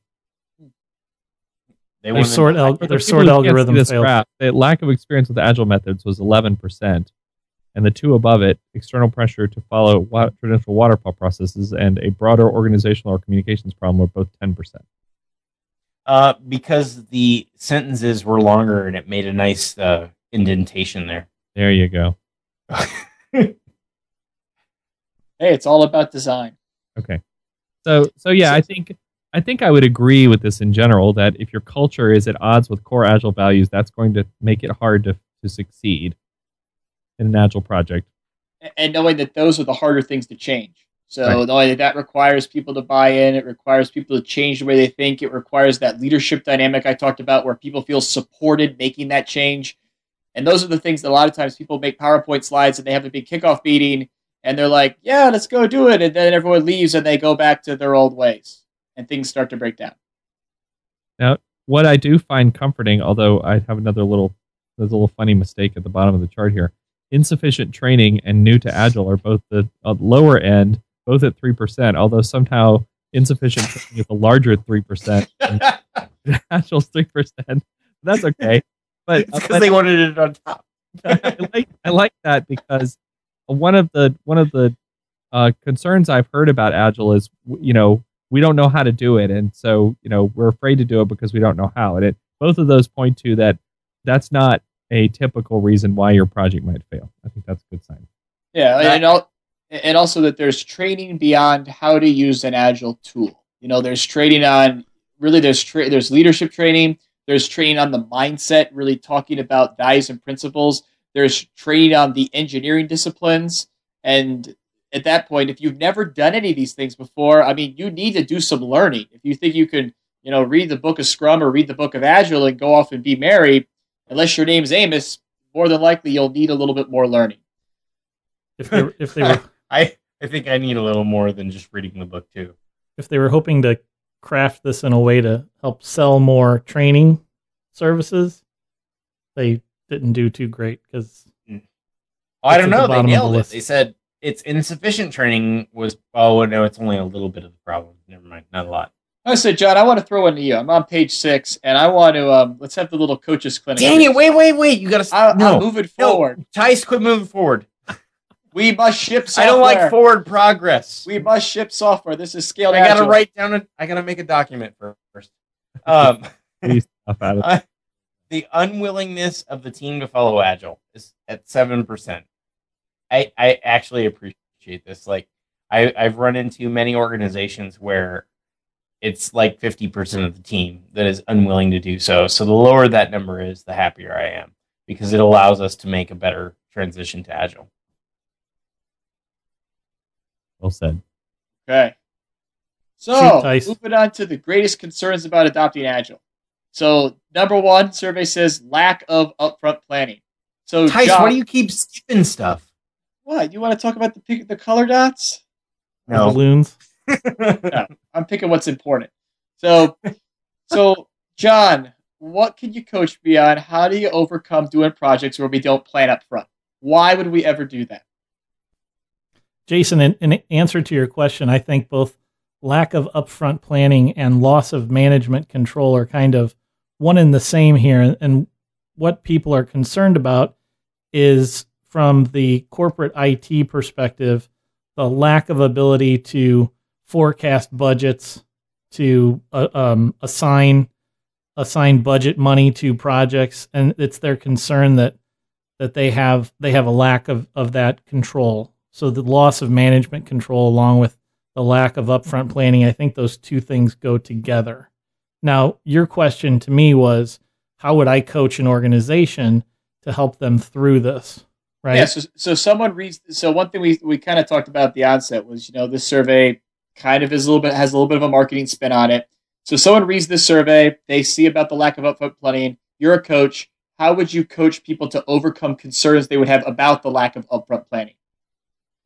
They sort al- their sort algorithm failed. The lack of experience with Agile methods was eleven percent, and the two above it, external pressure to follow wa- traditional waterfall processes and a broader organizational or communications problem, were both ten percent. Uh, because the sentences were longer, and it made a nice uh, indentation there. There you go. Hey, it's all about design. Okay. So, so yeah, I think, I think I would agree with this in general, that if your culture is at odds with core Agile values, that's going to make it hard to, to succeed in an Agile project. And knowing that those are the harder things to change. So right. Knowing that that requires people to buy in, it requires people to change the way they think, it requires that leadership dynamic I talked about where people feel supported making that change. And those are the things that a lot of times people make PowerPoint slides and they have a big kickoff meeting. And they're like, yeah, let's go do it. And then everyone leaves and they go back to their old ways. And things start to break down. Now, what I do find comforting, although I have another little, there's a little funny mistake at the bottom of the chart here. Insufficient training and new to Agile are both the uh, lower end, both at three percent, although somehow insufficient training is a larger three percent. Agile's three percent. That's okay. But it's because uh, they wanted it on top. I, like, I like that because One of the one of the uh, concerns I've heard about Agile is, you know, we don't know how to do it. And so, you know, we're afraid to do it because we don't know how. And it, both of those point to that that's not a typical reason why your project might fail. I think that's a good sign. Yeah. That, and, al- and also that there's training beyond how to use an Agile tool. You know, there's training on, really, there's tra- there's leadership training. There's training on the mindset, really talking about values and principles. There's training on the engineering disciplines. And at that point, if you've never done any of these things before, I mean, you need to do some learning. If you think you can, you know, read the book of Scrum or read the book of Agile and go off and be merry, unless your name's Amos, more than likely you'll need a little bit more learning. If they, if they were, I, I think I need a little more than just reading the book too. If they were hoping to craft this in a way to help sell more training services, they didn't do too great because oh, I don't know. The they nailed the it. They said it's insufficient training was. Oh no, it's only a little bit of the problem. Never mind, not a lot. I said, John, I want to throw in to you. I'm on page six, and I want to um, let's have the little coaches clinic. Dang it! Wait, wait, wait! You got to no. move it forward. No. Tice, quit moving forward. We must ship software. I don't like forward progress. We must ship software. This is scaled. I got to write down. A, I got to make a document first. Um, I, the unwillingness of the team to follow Agile is at seven percent. I, I actually appreciate this. Like I, I've run into many organizations where it's like fifty percent of the team that is unwilling to do so. So the lower that number is, the happier I am, because it allows us to make a better transition to Agile. Well said. Okay. So moving on to the greatest concerns about adopting Agile. So number one, survey says lack of upfront planning. So Tice, John, why do you keep skipping stuff? What? You want to talk about the the color dots? No. Balloons? No. I'm picking what's important. So, so John, what can you coach me on? How do you overcome doing projects where we don't plan up front? Why would we ever do that? Jason, in, in answer to your question, I think both lack of upfront planning and loss of management control are kind of one and the same here. And what people are concerned about is, from the corporate I T perspective, the lack of ability to forecast budgets, to uh, um, assign assign budget money to projects. And it's their concern that that they have they have a lack of, of that control. So the loss of management control along with the lack of upfront planning, I think those two things go together. Now, your question to me was, how would I coach an organization to help them through this, right? Yeah, so, so someone reads, so one thing we we kind of talked about at the onset was, you know, this survey kind of is a little bit, has a little bit of a marketing spin on it. So someone reads this survey, they see about the lack of upfront planning. You're a coach. How would you coach people to overcome concerns they would have about the lack of upfront planning?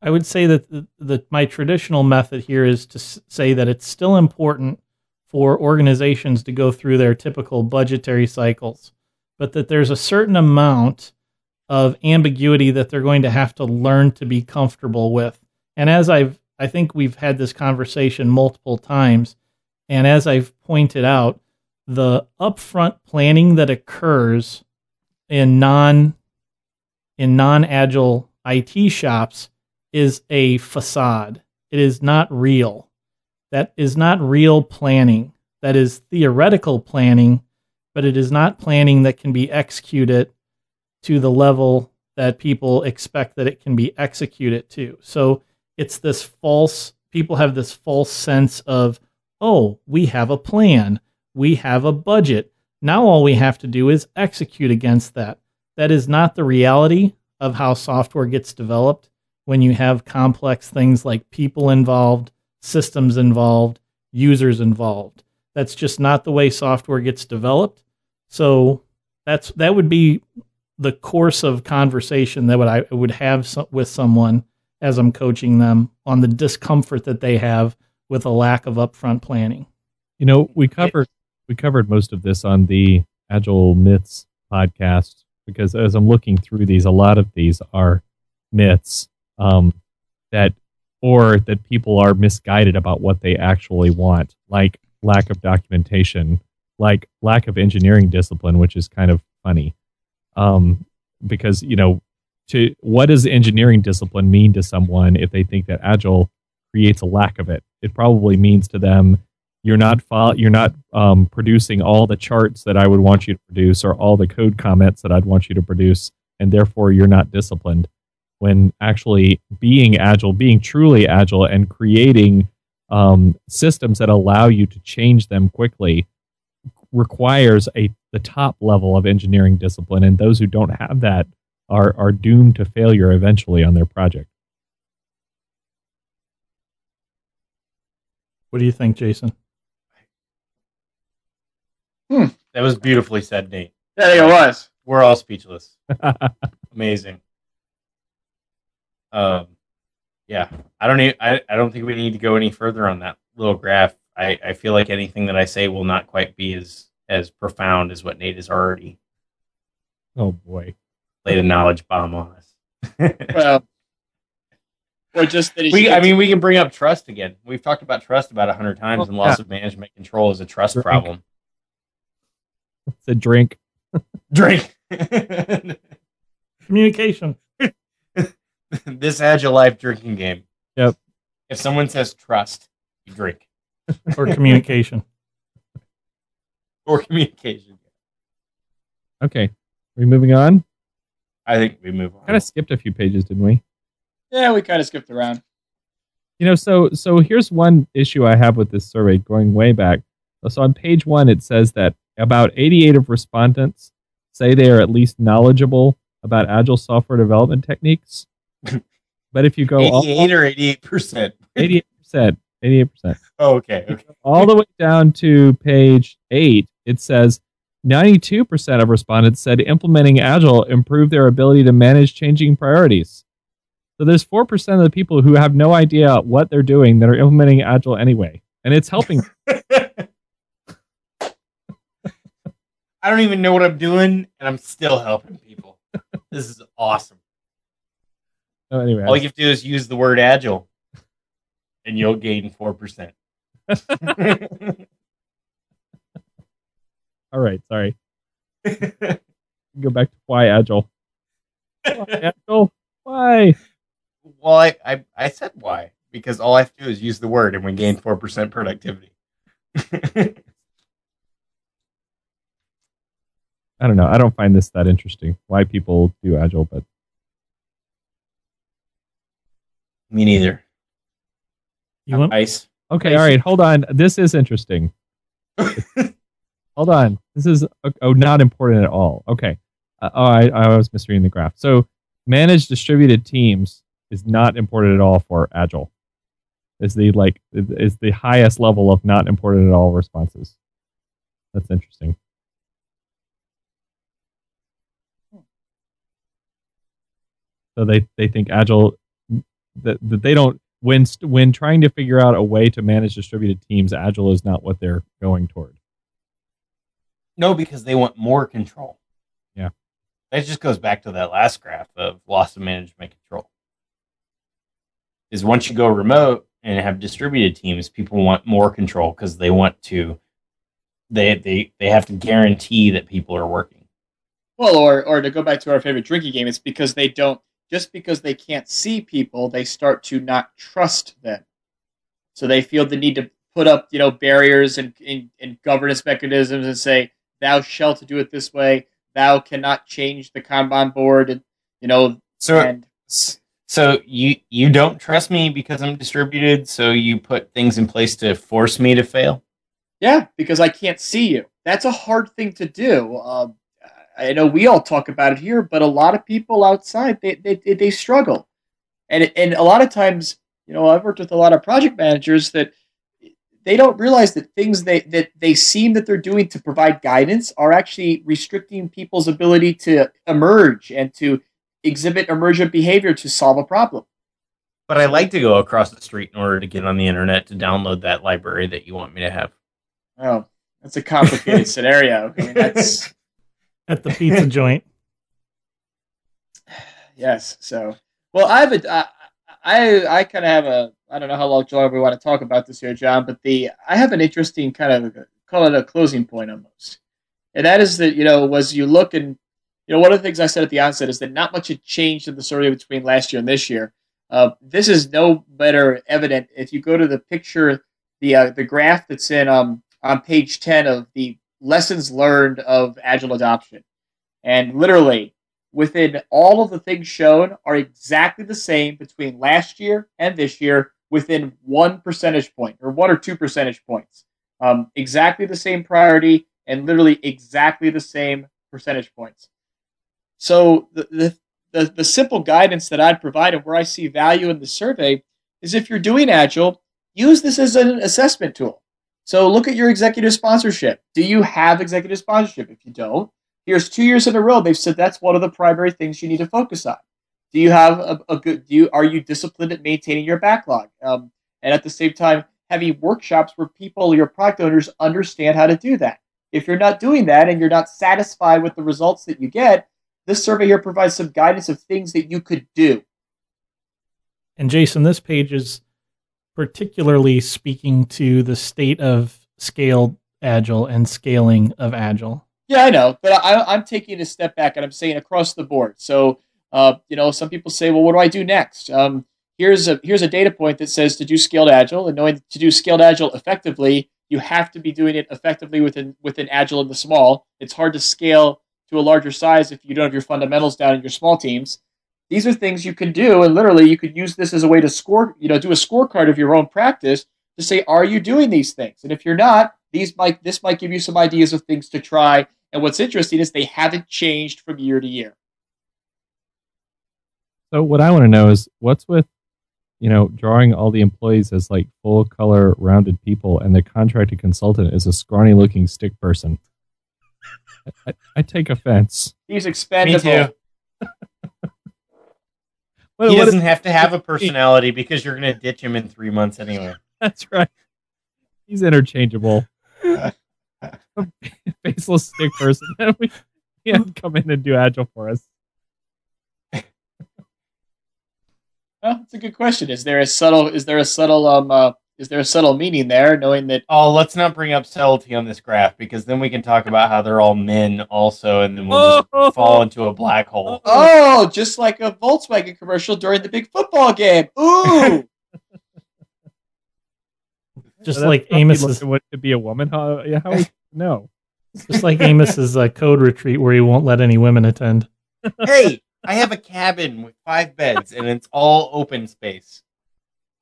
I would say that the, the, my traditional method here is to s- say that it's still important for organizations to go through their typical budgetary cycles, but that there's a certain amount of ambiguity that they're going to have to learn to be comfortable with. And as I've, I think we've had this conversation multiple times, and as I've pointed out, the upfront planning that occurs in non, in non-agile I T shops is a facade. It is not real. That is not real planning. That is theoretical planning, but it is not planning that can be executed to the level that people expect that it can be executed to. So it's this false, people have this false sense of, oh, we have a plan. We have a budget. Now all we have to do is execute against that. That is not the reality of how software gets developed. When you have complex things like people involved, systems involved, users involved, that's just not the way software gets developed. So that's that would be the course of conversation that would I would have so, with someone as I'm coaching them on the discomfort that they have with a lack of upfront planning. You know, we covered we covered most of this on the Agile Myths podcast, because as I'm looking through these, a lot of these are myths. Um, that, or that people are misguided about what they actually want, like lack of documentation, like lack of engineering discipline, which is kind of funny, um, because, you know, to what does engineering discipline mean to someone if they think that Agile creates a lack of it? It probably means to them, you're not fo- you're not um, producing all the charts that I would want you to produce, or all the code comments that I'd want you to produce, and therefore you're not disciplined. When actually being Agile, being truly Agile, and creating um, systems that allow you to change them quickly requires a the top level of engineering discipline, and those who don't have that are are doomed to failure eventually on their project. What do you think, Jason? Hmm. That was beautifully said, Nate. Yeah, I think it was. We're all speechless. Amazing. Um, yeah, I don't need, I, I don't think we need to go any further on that little graph. I, I feel like anything that I say will not quite be as, as profound as what Nate has already. Oh boy. Laid a knowledge bomb on us. Well, Or just that we, I mean, we can bring up trust again. We've talked about trust about a hundred times, well, and loss yeah. of management control is a trust drink. problem. It's a drink. Drink. Communication. This Agile Life drinking game. Yep. If someone says trust, you drink. Or communication. Or communication. Okay. Are we moving on? I think we move on. Kind of skipped a few pages, didn't we? Yeah, we kind of skipped around. You know, so so here's one issue I have with this survey going way back. So on page one, it says that about eighty-eight of respondents say they are at least knowledgeable about Agile software development techniques. But if you go eighty-eight all, or eighty-eight percent? eighty-eight percent. eighty-eight percent. Oh, okay. okay. All the way down to page eight, it says ninety-two percent of respondents said implementing Agile improved their ability to manage changing priorities. So there's four percent of the people who have no idea what they're doing that are implementing Agile anyway. And it's helping. I don't even know what I'm doing, and I'm still helping people. This is awesome. Oh, anyway, all you have to do is use the word Agile, and you'll gain four percent. All right, sorry. Go back to why Agile. Why Agile? Why? Well, I, I, I said why, because all I have to do is use the word, and we gain four percent productivity. I don't know. I don't find this that interesting, why people do Agile, but... Me neither. You want ice? Okay, ice. All right. Hold on. This is interesting. Hold on. This is oh, not important at all. Okay. Uh, oh, I, I was misreading the graph. So, manage distributed teams is not important at all for Agile. Is the like is the highest level of not important at all responses. That's interesting. So they they think Agile. That, that they don't when when trying to figure out a way to manage distributed teams, Agile is not what they're going toward. No, because they want more control. Yeah, that just goes back to that last graph of loss of management control. Is once you go remote and have distributed teams, people want more control because they want to. They they they have to guarantee that people are working. Well, or or to go back to our favorite drinking game, it's because they don't. Just because they can't see people, they start to not trust them. So they feel the need to put up, you know, barriers and, and, and governance mechanisms and say, thou shalt do it this way. Thou cannot change the Kanban board. And, you know, so, and, so you, you don't trust me because I'm distributed. So you put things in place to force me to fail. Yeah, because I can't see you. That's a hard thing to do. Um, I know we all talk about it here, but a lot of people outside, they they, they struggle. And, and a lot of times, you know, I've worked with a lot of project managers that they don't realize that things they, that they seem that they're doing to provide guidance are actually restricting people's ability to emerge and to exhibit emergent behavior to solve a problem. But I like to go across the street in order to get on the internet to download that library that you want me to have. Oh, that's a complicated scenario. I mean, that's... At the pizza joint. Yes. So, well, I have a, I, I, I kind of have a, I don't know how long we want to talk about this here, John, but the, I have an interesting kind of, call it a closing point almost. And that is that, you know, was you look and, you know, one of the things I said at the onset is that not much had changed in the survey between last year and this year. Uh, this is no better evident. If you go to the picture, the, uh, the graph that's in, um, on page ten of the, lessons learned of Agile adoption. And literally, within all of the things shown are exactly the same between last year and this year within one percentage point or one or two percentage points. Um, exactly the same priority and literally exactly the same percentage points. So the, the, the, the simple guidance that I'd provide and where I see value in the survey is if you're doing Agile, use this as an assessment tool. So look at your executive sponsorship. Do you have executive sponsorship? If you don't, here's two years in a row. They've said that's one of the primary things you need to focus on. Do you have a, a good? Do you are you disciplined at maintaining your backlog? Um, and at the same time, having workshops where people, your product owners, understand how to do that. If you're not doing that and you're not satisfied with the results that you get, this survey here provides some guidance of things that you could do. And Jason, this page is particularly speaking to the state of scaled Agile and scaling of Agile. Yeah, I know, but I, I'm taking a step back and I'm saying across the board. So, uh, you know, some people say, well, what do I do next? Um, here's a here's a data point that says to do scaled Agile, and knowing to do scaled Agile effectively, you have to be doing it effectively within within Agile in the small. It's hard to scale to a larger size if you don't have your fundamentals down in your small teams. These are things you can do, and literally you could use this as a way to score, you know, do a scorecard of your own practice to say, are you doing these things? And if you're not, these might this might give you some ideas of things to try. And what's interesting is they haven't changed from year to year. So what I want to know is what's with, you know, drawing all the employees as like full color rounded people, and the contracted consultant is a scrawny looking stick person. I, I take offense. He's expendable. Me too. Well, he doesn't if, have to have a personality because you're going to ditch him in three months anyway. That's right. He's interchangeable. Faceless stick person. We can't come in and do Agile for us. Well, that's a good question. Is there a subtle? Is there a subtle? Um, uh, is there a subtle meaning there? Knowing that. Oh, let's not bring up subtlety on this graph because then we can talk about how they're all men also, and then we'll oh. just fall into a black hole. Oh, just like a Volkswagen commercial during the big football game. Ooh. Just so like Amos's what to be a woman. How? Yeah, how? No. Just like Amos's uh, code retreat where he won't let any women attend. Hey. I have a cabin with five beds, and it's all open space.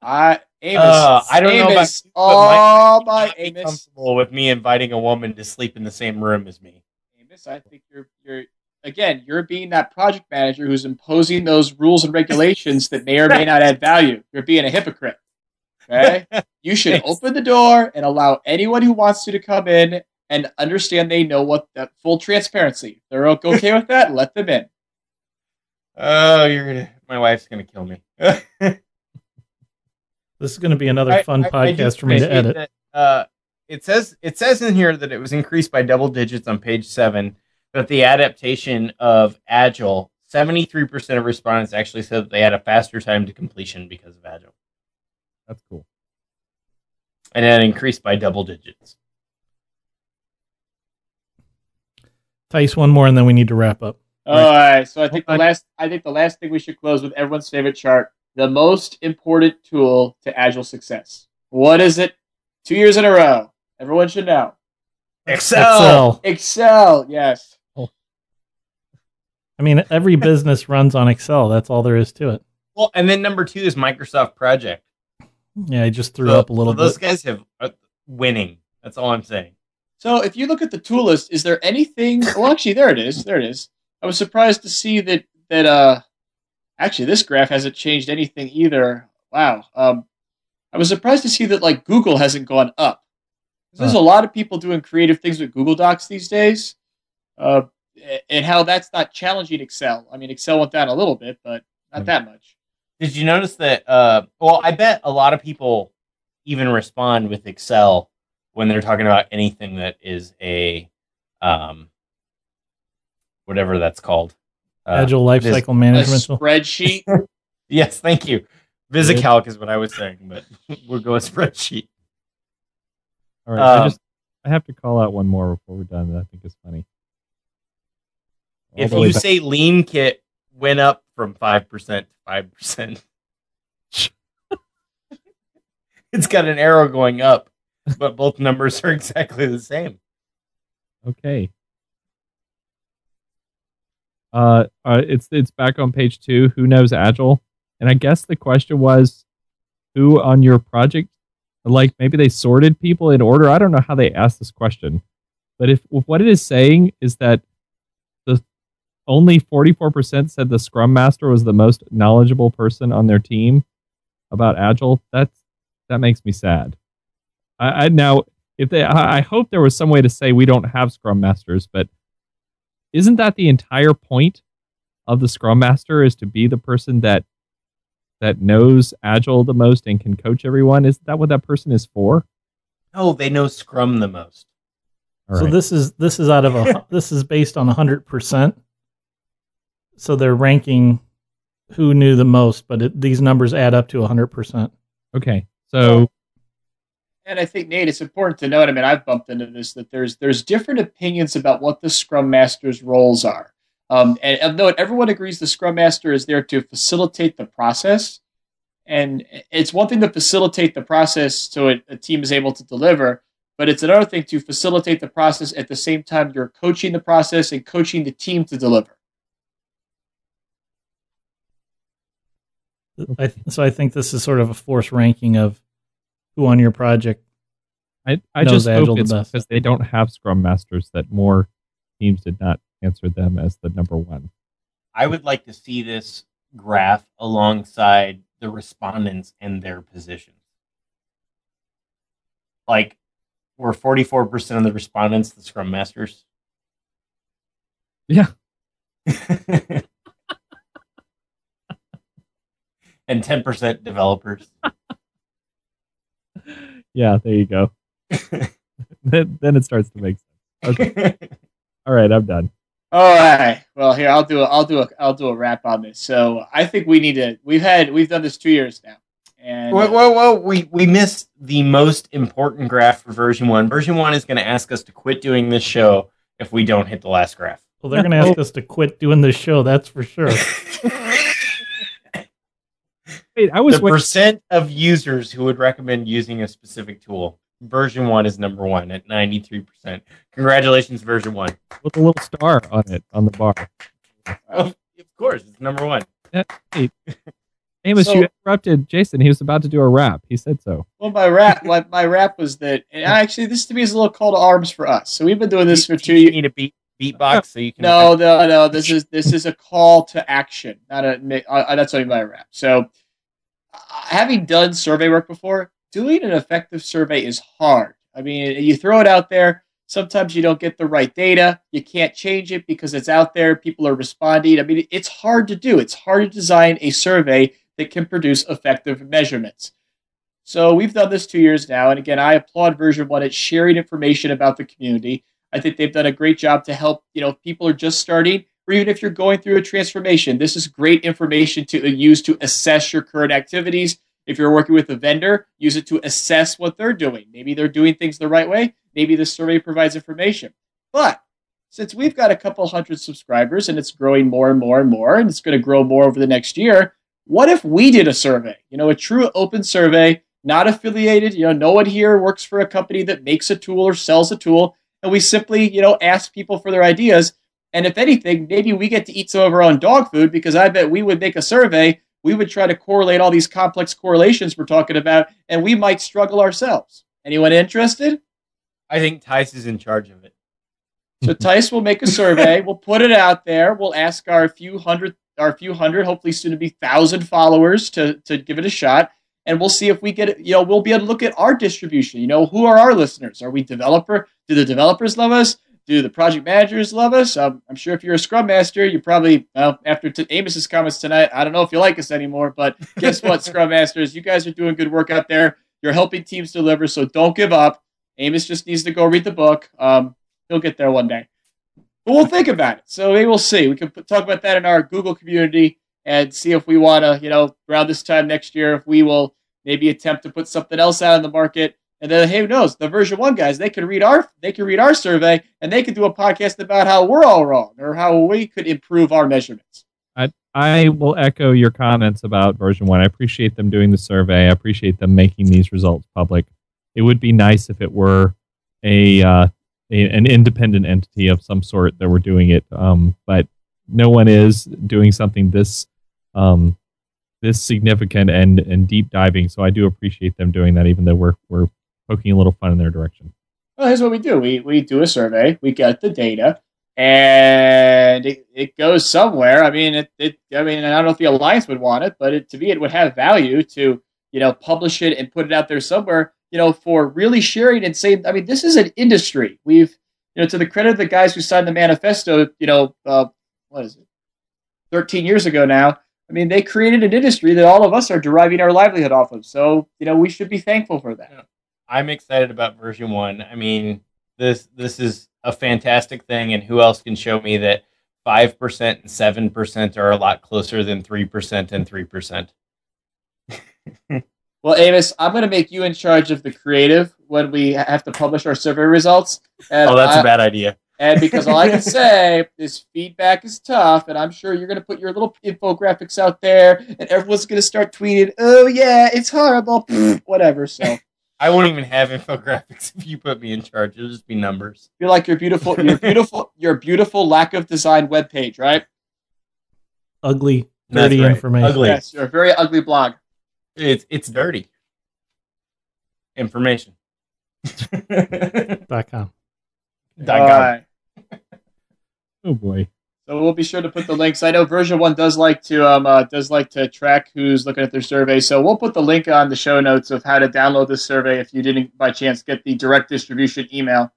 I Amos, uh, I don't Amos, know about you, oh, my, my Amos. Comfortable with me inviting a woman to sleep in the same room as me. Amos, I think you're you're again. You're being that project manager who's imposing those rules and regulations that may or may not add value. You're being a hypocrite. Okay, you should Thanks. Open the door and allow anyone who wants to to come in and understand. They know what that full transparency. They're okay with that. Let them in. Oh, you're gonna! My wife's gonna kill me. This is gonna be another I, fun I, podcast I for me to edit. That, uh, it says it says in here that it was increased by double digits on page seven, but the adaptation of Agile, seventy-three percent of respondents actually said that they had a faster time to completion because of Agile. That's cool. And it increased by double digits. Tice, one more, and then we need to wrap up. All right, so I think the last I think the last thing we should close with everyone's favorite chart, the most important tool to Agile success. What is it? Two years in a row. Everyone should know. Excel. Excel, Excel yes. I mean, every business runs on Excel. That's all there is to it. Well, and then number two is Microsoft Project. Yeah, I just threw so, up a little so those bit. Those guys have are winning. That's all I'm saying. So if you look at the tool list, is there anything? Well, actually, there it is. There it is. I was surprised to see that that uh, actually this graph hasn't changed anything either. Wow, um, I was surprised to see that like Google hasn't gone up. Huh. There's a lot of people doing creative things with Google Docs these days, uh, and how that's not challenging Excel. I mean, Excel went down a little bit, but not that much. Did you notice that? Uh, well, I bet a lot of people even respond with Excel when they're talking about anything that is a um, whatever that's called. Uh, Agile Lifecycle Management. Spreadsheet? Yes, thank you. VisiCalc is what I was saying, but we'll go with spreadsheet. All right. Um, I just I have to call out one more before we're done that I think is funny. All if you back. Say LeanKit went up from five percent to five percent, it's got an arrow going up, but both numbers are exactly the same. Okay. Uh, uh, it's it's back on page two. Who knows Agile? And I guess the question was, who on your project? Like maybe they sorted people in order. I don't know how they asked this question, but if, if what it is saying is that the only forty-four percent said the Scrum Master was the most knowledgeable person on their team about Agile, that's that makes me sad. I, I now if they, I, I hope there was some way to say we don't have Scrum Masters, but. Isn't that the entire point of the Scrum Master is to be the person that that knows Agile the most and can coach everyone? Isn't that what that person is for? No, they know Scrum the most. All so right. this is this is out of a this is based on a hundred percent. So they're ranking who knew the most, but it, these numbers add up to one hundred percent. Okay. So, and I think, Nate, it's important to note, I mean, I've bumped into this, that there's there's different opinions about what the Scrum Master's roles are. Um, and, and though everyone agrees the Scrum Master is there to facilitate the process, and it's one thing to facilitate the process so it, a team is able to deliver, but it's another thing to facilitate the process at the same time you're coaching the process and coaching the team to deliver. I, so I think this is sort of a forced ranking of who on your project I, I knows just Agile the best. Because they don't have Scrum Masters, that more teams did not answer them as the number one. I would like to see this graph alongside the respondents and their positions. Like, were forty-four percent of the respondents the Scrum Masters? Yeah. And ten percent developers. Yeah, there you go. then, then it starts to make sense. Okay. All right, I'm done. All right. Well, here I'll do a, I'll do a, I'll do a wrap on this. So I think we need to. We've had we've done this two years now. And whoa, whoa, whoa! We we missed the most important graph for version one. Version one is going to ask us to quit doing this show if we don't hit the last graph. Well, they're going to ask us to quit doing this show. That's for sure. I was the wondering. Percent of users who would recommend using a specific tool. Version one is number one at ninety-three percent. Congratulations, version one. With a little star on it, on the bar. Oh, of course, it's number one. Yeah, hey. Amos, so, you interrupted Jason. He was about to do a rap. He said so. Well, my rap, my, my rap was that, and actually, this to me is a little call to arms for us. So we've been doing this do, for do two years. You need a beat, beatbox so you can. No, no, no. This is this is a call to action. Not a. Uh, that's what I mean by a rap. So. Having done survey work before, doing an effective survey is hard. I mean, you throw it out there. Sometimes you don't get the right data. You can't change it because it's out there. People are responding. I mean, it's hard to do. It's hard to design a survey that can produce effective measurements. So we've done this two years now. And again, I applaud version one at sharing information about the community. I think they've done a great job to help, you know, if people are just starting, or even if you're going through a transformation, this is great information to use to assess your current activities. If you're working with a vendor, use it to assess what they're doing. Maybe they're doing things the right way. Maybe the survey provides information. But since we've got a couple hundred subscribers and it's growing more and more and more, and it's going to grow more over the next year, what if we did a survey? You know, a true open survey, not affiliated. You know, no one here works for a company that makes a tool or sells a tool. And we simply, you know, ask people for their ideas. And if anything, maybe we get to eat some of our own dog food, because I bet we would make a survey. We would try to correlate all these complex correlations we're talking about, and we might struggle ourselves. Anyone interested? I think Tice is in charge of it. So Tice will make a survey. We'll put it out there. We'll ask our few hundred, our few hundred, hopefully soon to be thousand followers to, to give it a shot. And we'll see if we get, you know, we'll be able to look at our distribution. You know, who are our listeners? Are we developer? Do the developers love us? Do the project managers love us? Um, I'm sure if you're a Scrum Master, you probably, well, after t- Amos's comments tonight, I don't know if you like us anymore, but guess what, Scrum Masters? You guys are doing good work out there. You're helping teams deliver, so don't give up. Amos just needs to go read the book. Um, he'll get there one day. But we'll think about it. So we will see. We can put, talk about that in our Google community and see if we want to, you know, around this time next year, if we will maybe attempt to put something else out in the market. And then, hey, who knows? The version one guys, they can read our they can read our survey, and they can do a podcast about how we're all wrong or how we could improve our measurements. I I will echo your comments about version one. I appreciate them doing the survey. I appreciate them making these results public. It would be nice if it were a, uh, a an independent entity of some sort that were doing it, um, but no one is doing something this um, this significant and and deep diving. So I do appreciate them doing that, even though we're we're poking a little fun in their direction. Well, here's what we do. We we do a survey. We get the data, and it, it goes somewhere. I mean, it, it. I mean, I don't know if the Alliance would want it, but it, to me, it would have value to, you know, publish it and put it out there somewhere, you know, for really sharing and saying, I mean, this is an industry. We've, you know, to the credit of the guys who signed the manifesto, you know, uh, what is it, thirteen years ago now. I mean, they created an industry that all of us are deriving our livelihood off of. So, you know, we should be thankful for that. Yeah. I'm excited about version one. I mean, this this is a fantastic thing, and who else can show me that five percent and seven percent are a lot closer than three percent and three percent. Well, Amos, I'm going to make you in charge of the creative when we have to publish our survey results. And oh, that's I, a bad idea. And because all I can say is feedback is tough, and I'm sure you're going to put your little infographics out there, and everyone's going to start tweeting, oh, yeah, it's horrible, whatever. So I won't even have infographics if you put me in charge. It'll just be numbers. You're like your beautiful, your beautiful, your beautiful lack of design webpage, right? Ugly, dirty right. information. Ugly. Yes, you're a very ugly blog. It's it's dirty information. dot com. Dot com. Oh boy. So we'll be sure to put the links. I know Version One does like to um uh, does like to track who's looking at their survey. So we'll put the link on the show notes of how to download this survey if you didn't by chance get the direct distribution email.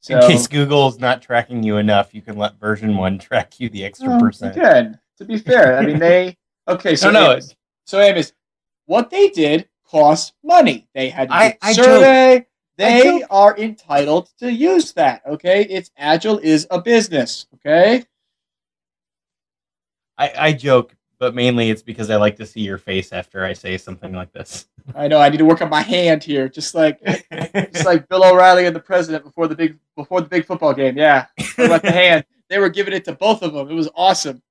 So, in case Google's not tracking you enough, you can let Version One track you the extra well, percent. Good. To be fair, I mean they. Okay. So no, no. Amos, so Amos. What they did cost money. They had to I, I survey. Joke. They are entitled to use that. Okay, it's Agile is a business. Okay. I, I joke, but mainly it's because I like to see your face after I say something like this. I know I need to work on my hand here, just like just like Bill O'Reilly and the president before the big before the big football game. Yeah, about the hand. They were giving it to both of them. It was awesome.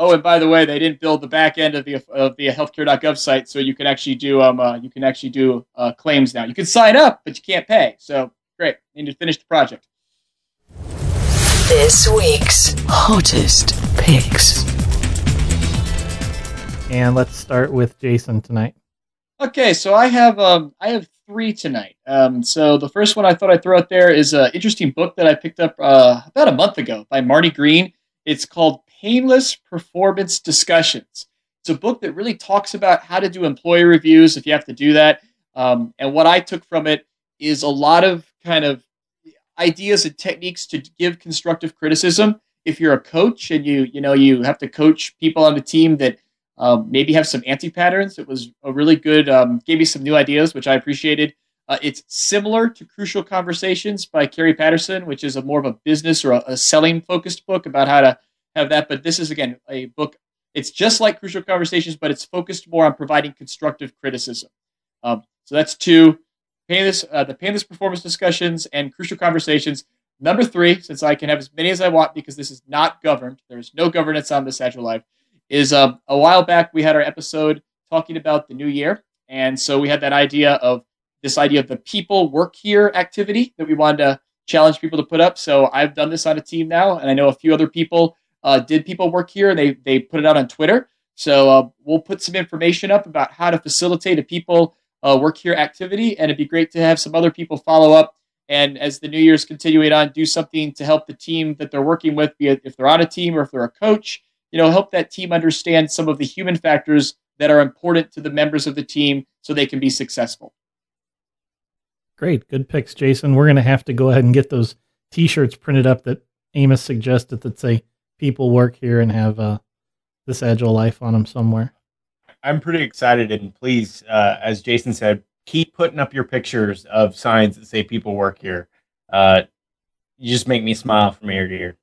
Oh, and by the way, they didn't build the back end of the of the healthcare dot gov site, so you can actually do um uh, you can actually do uh, claims now. You can sign up, but you can't pay. So great, you need to finish the project. This week's hottest picks, and let's start with Jason tonight. Okay, so I have um I have three tonight. Um, so the first one I thought I'd throw out there is an interesting book that I picked up uh, about a month ago by Marty Green. It's called Painless Performance Discussions. It's a book that really talks about how to do employee reviews if you have to do that. Um, and what I took from it is a lot of kind of ideas and techniques to give constructive criticism. If you're a coach and you you know you have to coach people on the team that um, maybe have some anti-patterns, it was a really good, um, gave me some new ideas, which I appreciated. Uh, it's similar to Crucial Conversations by Kerry Patterson, which is a more of a business or a, a selling-focused book about how to have that, but this is again a book. It's just like Crucial Conversations, but it's focused more on providing constructive criticism. Um, so that's two, painless, uh, the Painless Performance Discussions and Crucial Conversations. Number three, since I can have as many as I want because this is not governed, there is no governance on this Agile Live. Is um, a while back we had our episode talking about the new year, and so we had that idea of this idea of the people work here activity that we wanted to challenge people to put up. So I've done this on a team now, and I know a few other people. Uh, did people work here? They they put it out on Twitter. So uh, we'll put some information up about how to facilitate a people uh, work here activity. And it'd be great to have some other people follow up. And as the New Year's continuing on, do something to help the team that they're working with, be it if they're on a team or if they're a coach, you know, help that team understand some of the human factors that are important to the members of the team so they can be successful. Great. Good picks, Jason. We're going to have to go ahead and get those T-shirts printed up that Amos suggested that say, people work here and have uh, this Agile life on them somewhere. I'm pretty excited, and please, uh, as Jason said, keep putting up your pictures of signs that say people work here. Uh, you just make me smile from ear to ear.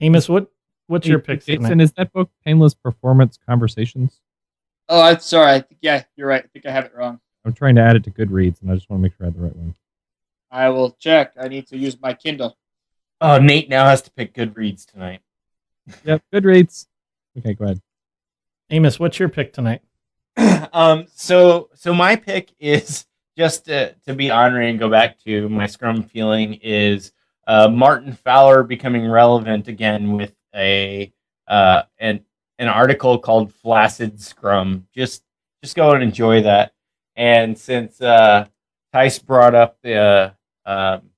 Amos, what what's hey, your pick? Jason, tonight? Is that book Painless Performance Conversations? Oh, I'm sorry. I think, yeah, you're right. I think I have it wrong. I'm trying to add it to Goodreads, and I just want to make sure I have the right one. I will check. I need to use my Kindle. Oh, Nate now has to pick Goodreads tonight. Yep, Goodreads. Okay, go ahead. Amos, what's your pick tonight? um, so, so my pick is just to, to be honoring and go back to my Scrum feeling is uh, Martin Fowler becoming relevant again with a uh, an an article called "Flaccid Scrum." Just just go and enjoy that. And since uh, Tice brought up the uh, um,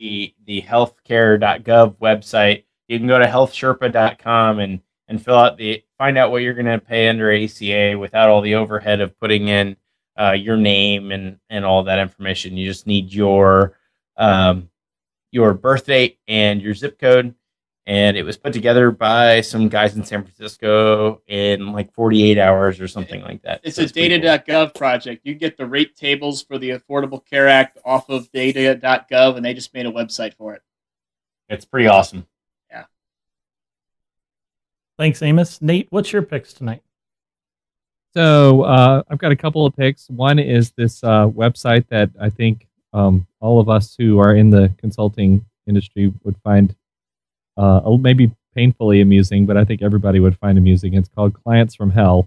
the the healthcare dot gov website. You can go to health sherpa dot com and, and fill out the find out what you're going to pay under A C A without all the overhead of putting in uh, your name and, and all that information. You just need your um, your birth date and your zip code. And it was put together by some guys in San Francisco in like forty-eight hours or something like that. It's so a data dot gov project. You get the rate tables for the Affordable Care Act off of data dot gov, and they just made a website for it. It's pretty awesome. Thanks, Amos. Nate, what's your picks tonight? So uh, I've got a couple of picks. One is this uh, website that I think um, all of us who are in the consulting industry would find uh, maybe painfully amusing, but I think everybody would find amusing. It's called Clients from Hell.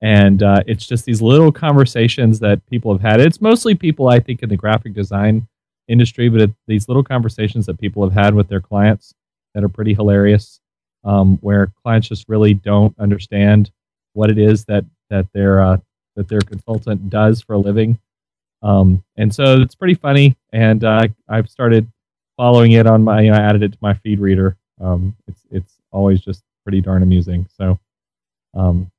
And uh, it's just these little conversations that people have had. It's mostly people, I think, in the graphic design industry, but it, these little conversations that people have had with their clients that are pretty hilarious, um, where clients just really don't understand what it is that that their uh, that their consultant does for a living. Um, and so it's pretty funny. And uh, I've started following it on my, you know, I added it to my feed reader. Um, it's it's always just pretty darn amusing. So. Um,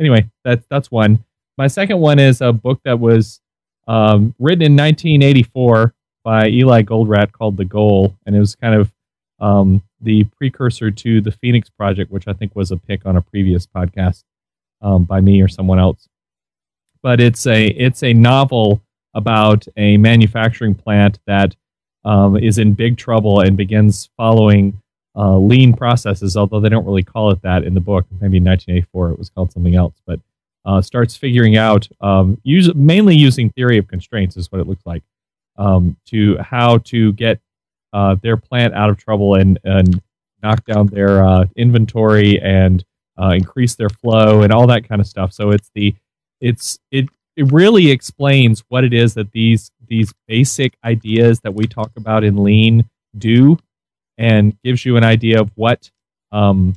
Anyway, that, that's one. My second one is a book that was um, written in nineteen eighty-four by Eli Goldratt called The Goal, and it was kind of um, the precursor to the Phoenix Project, which I think was a pick on a previous podcast um, by me or someone else. But it's a it's a novel about a manufacturing plant that um, is in big trouble and begins following Uh, lean processes, although they don't really call it that in the book. Maybe in nineteen eighty-four it was called something else, but uh, starts figuring out, um, use, mainly using theory of constraints is what it looks like, um, to how to get uh, their plant out of trouble and, and knock down their uh, inventory and uh, increase their flow and all that kind of stuff. So it's the it's it it really explains what it is that these these basic ideas that we talk about in lean do, and gives you an idea of what, um,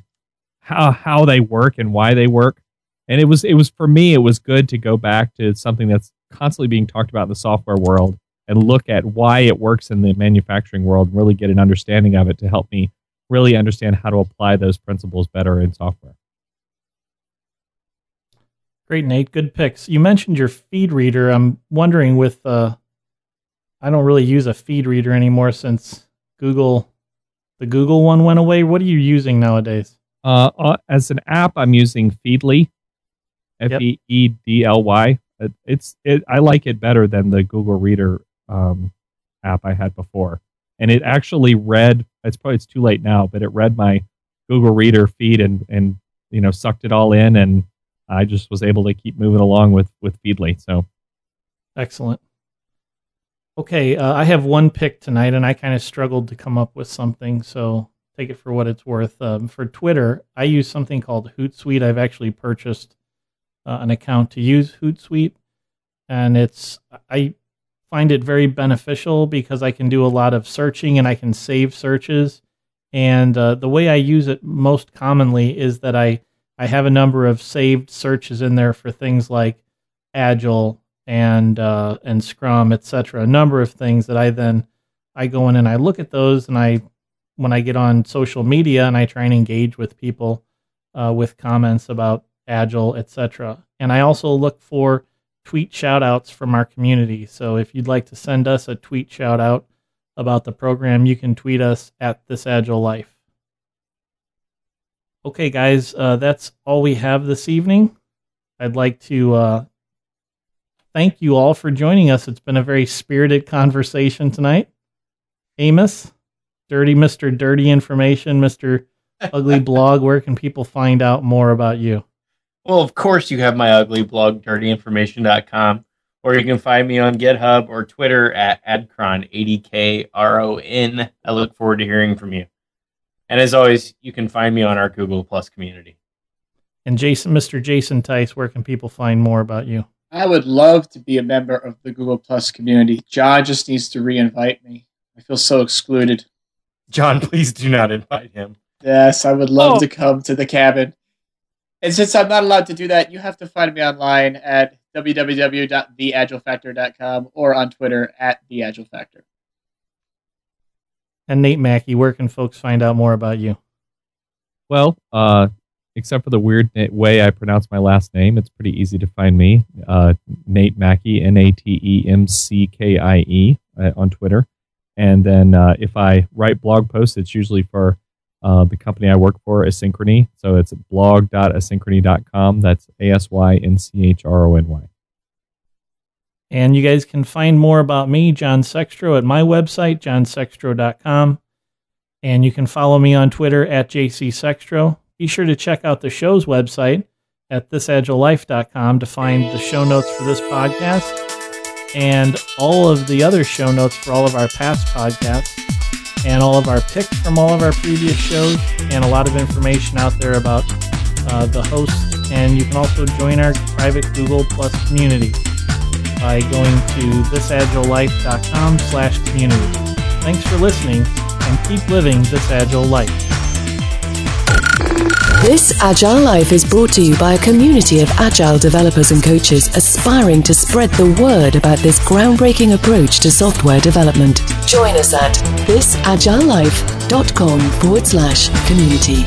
how how they work and why they work. And it was it was for me, it was good to go back to something that's constantly being talked about in the software world and look at why it works in the manufacturing world. And really get an understanding of it to help me really understand how to apply those principles better in software. Great, Nate. Good picks. You mentioned your feed reader. I'm wondering with uh, I don't really use a feed reader anymore since Google. The Google one went away. What are you using nowadays? Uh, uh, as an app, I'm using Feedly, F E E D L Y. It, it's it, I like it better than the Google Reader um, app I had before, and it actually read. It's probably it's too late now, but it read my Google Reader feed and and you know sucked it all in, and I just was able to keep moving along with with Feedly. So excellent. Okay, uh, I have one pick tonight, and I kind of struggled to come up with something, so take it for what it's worth. Um, for Twitter, I use something called Hootsuite. I've actually purchased uh, an account to use Hootsuite, and it's I find it very beneficial because I can do a lot of searching, and I can save searches. And uh, the way I use it most commonly is that I, I have a number of saved searches in there for things like Agile, and uh, and Scrum, et cetera, a number of things that I then, I go in and I look at those, and I, when I get on social media and I try and engage with people uh, with comments about Agile, et cetera. And I also look for tweet shout-outs from our community. So if you'd like to send us a tweet shout-out about the program, you can tweet us at This Agile Life. Okay, guys, uh, that's all we have this evening. I'd like to... Uh, Thank you all for joining us. It's been a very spirited conversation tonight. Amos, Dirty Mister Dirty Information, Mister Ugly Blog, where can people find out more about you? Well, of course you have my ugly blog, dirty information dot com, or you can find me on GitHub or Twitter at adkron, A D K R O N. I look forward to hearing from you. And as always, you can find me on our Google Plus community. And Jason, Mister Jason Tice, where can people find more about you? I would love to be a member of the Google Plus community. John just needs to re-invite me. I feel so excluded. John, please do not invite him. Yes, I would love oh. to come to the cabin. And since I'm not allowed to do that, you have to find me online at w w w dot the agile factor dot com or on Twitter at theagilefactor. And Nate Mackey, where can folks find out more about you? Well, uh... except for the weird way I pronounce my last name, it's pretty easy to find me. Uh, Nate Mackey, N A T E M C K I E uh, on Twitter. And then uh, if I write blog posts, it's usually for uh, the company I work for, Asynchrony. So it's blog dot asynchrony dot com. That's A S Y N C H R O N Y. And you guys can find more about me, John Sextro, at my website, john sextro dot com. And you can follow me on Twitter at J C Sextro. Be sure to check out the show's website at this agile life dot com to find the show notes for this podcast and all of the other show notes for all of our past podcasts and all of our picks from all of our previous shows, and a lot of information out there about uh, the hosts. And you can also join our private Google Plus community by going to this agile life dot com slash community. Thanks for listening, and keep living this agile life. This Agile Life is brought to you by a community of agile developers and coaches aspiring to spread the word about this groundbreaking approach to software development. Join us at this agile life dot com forward slash community.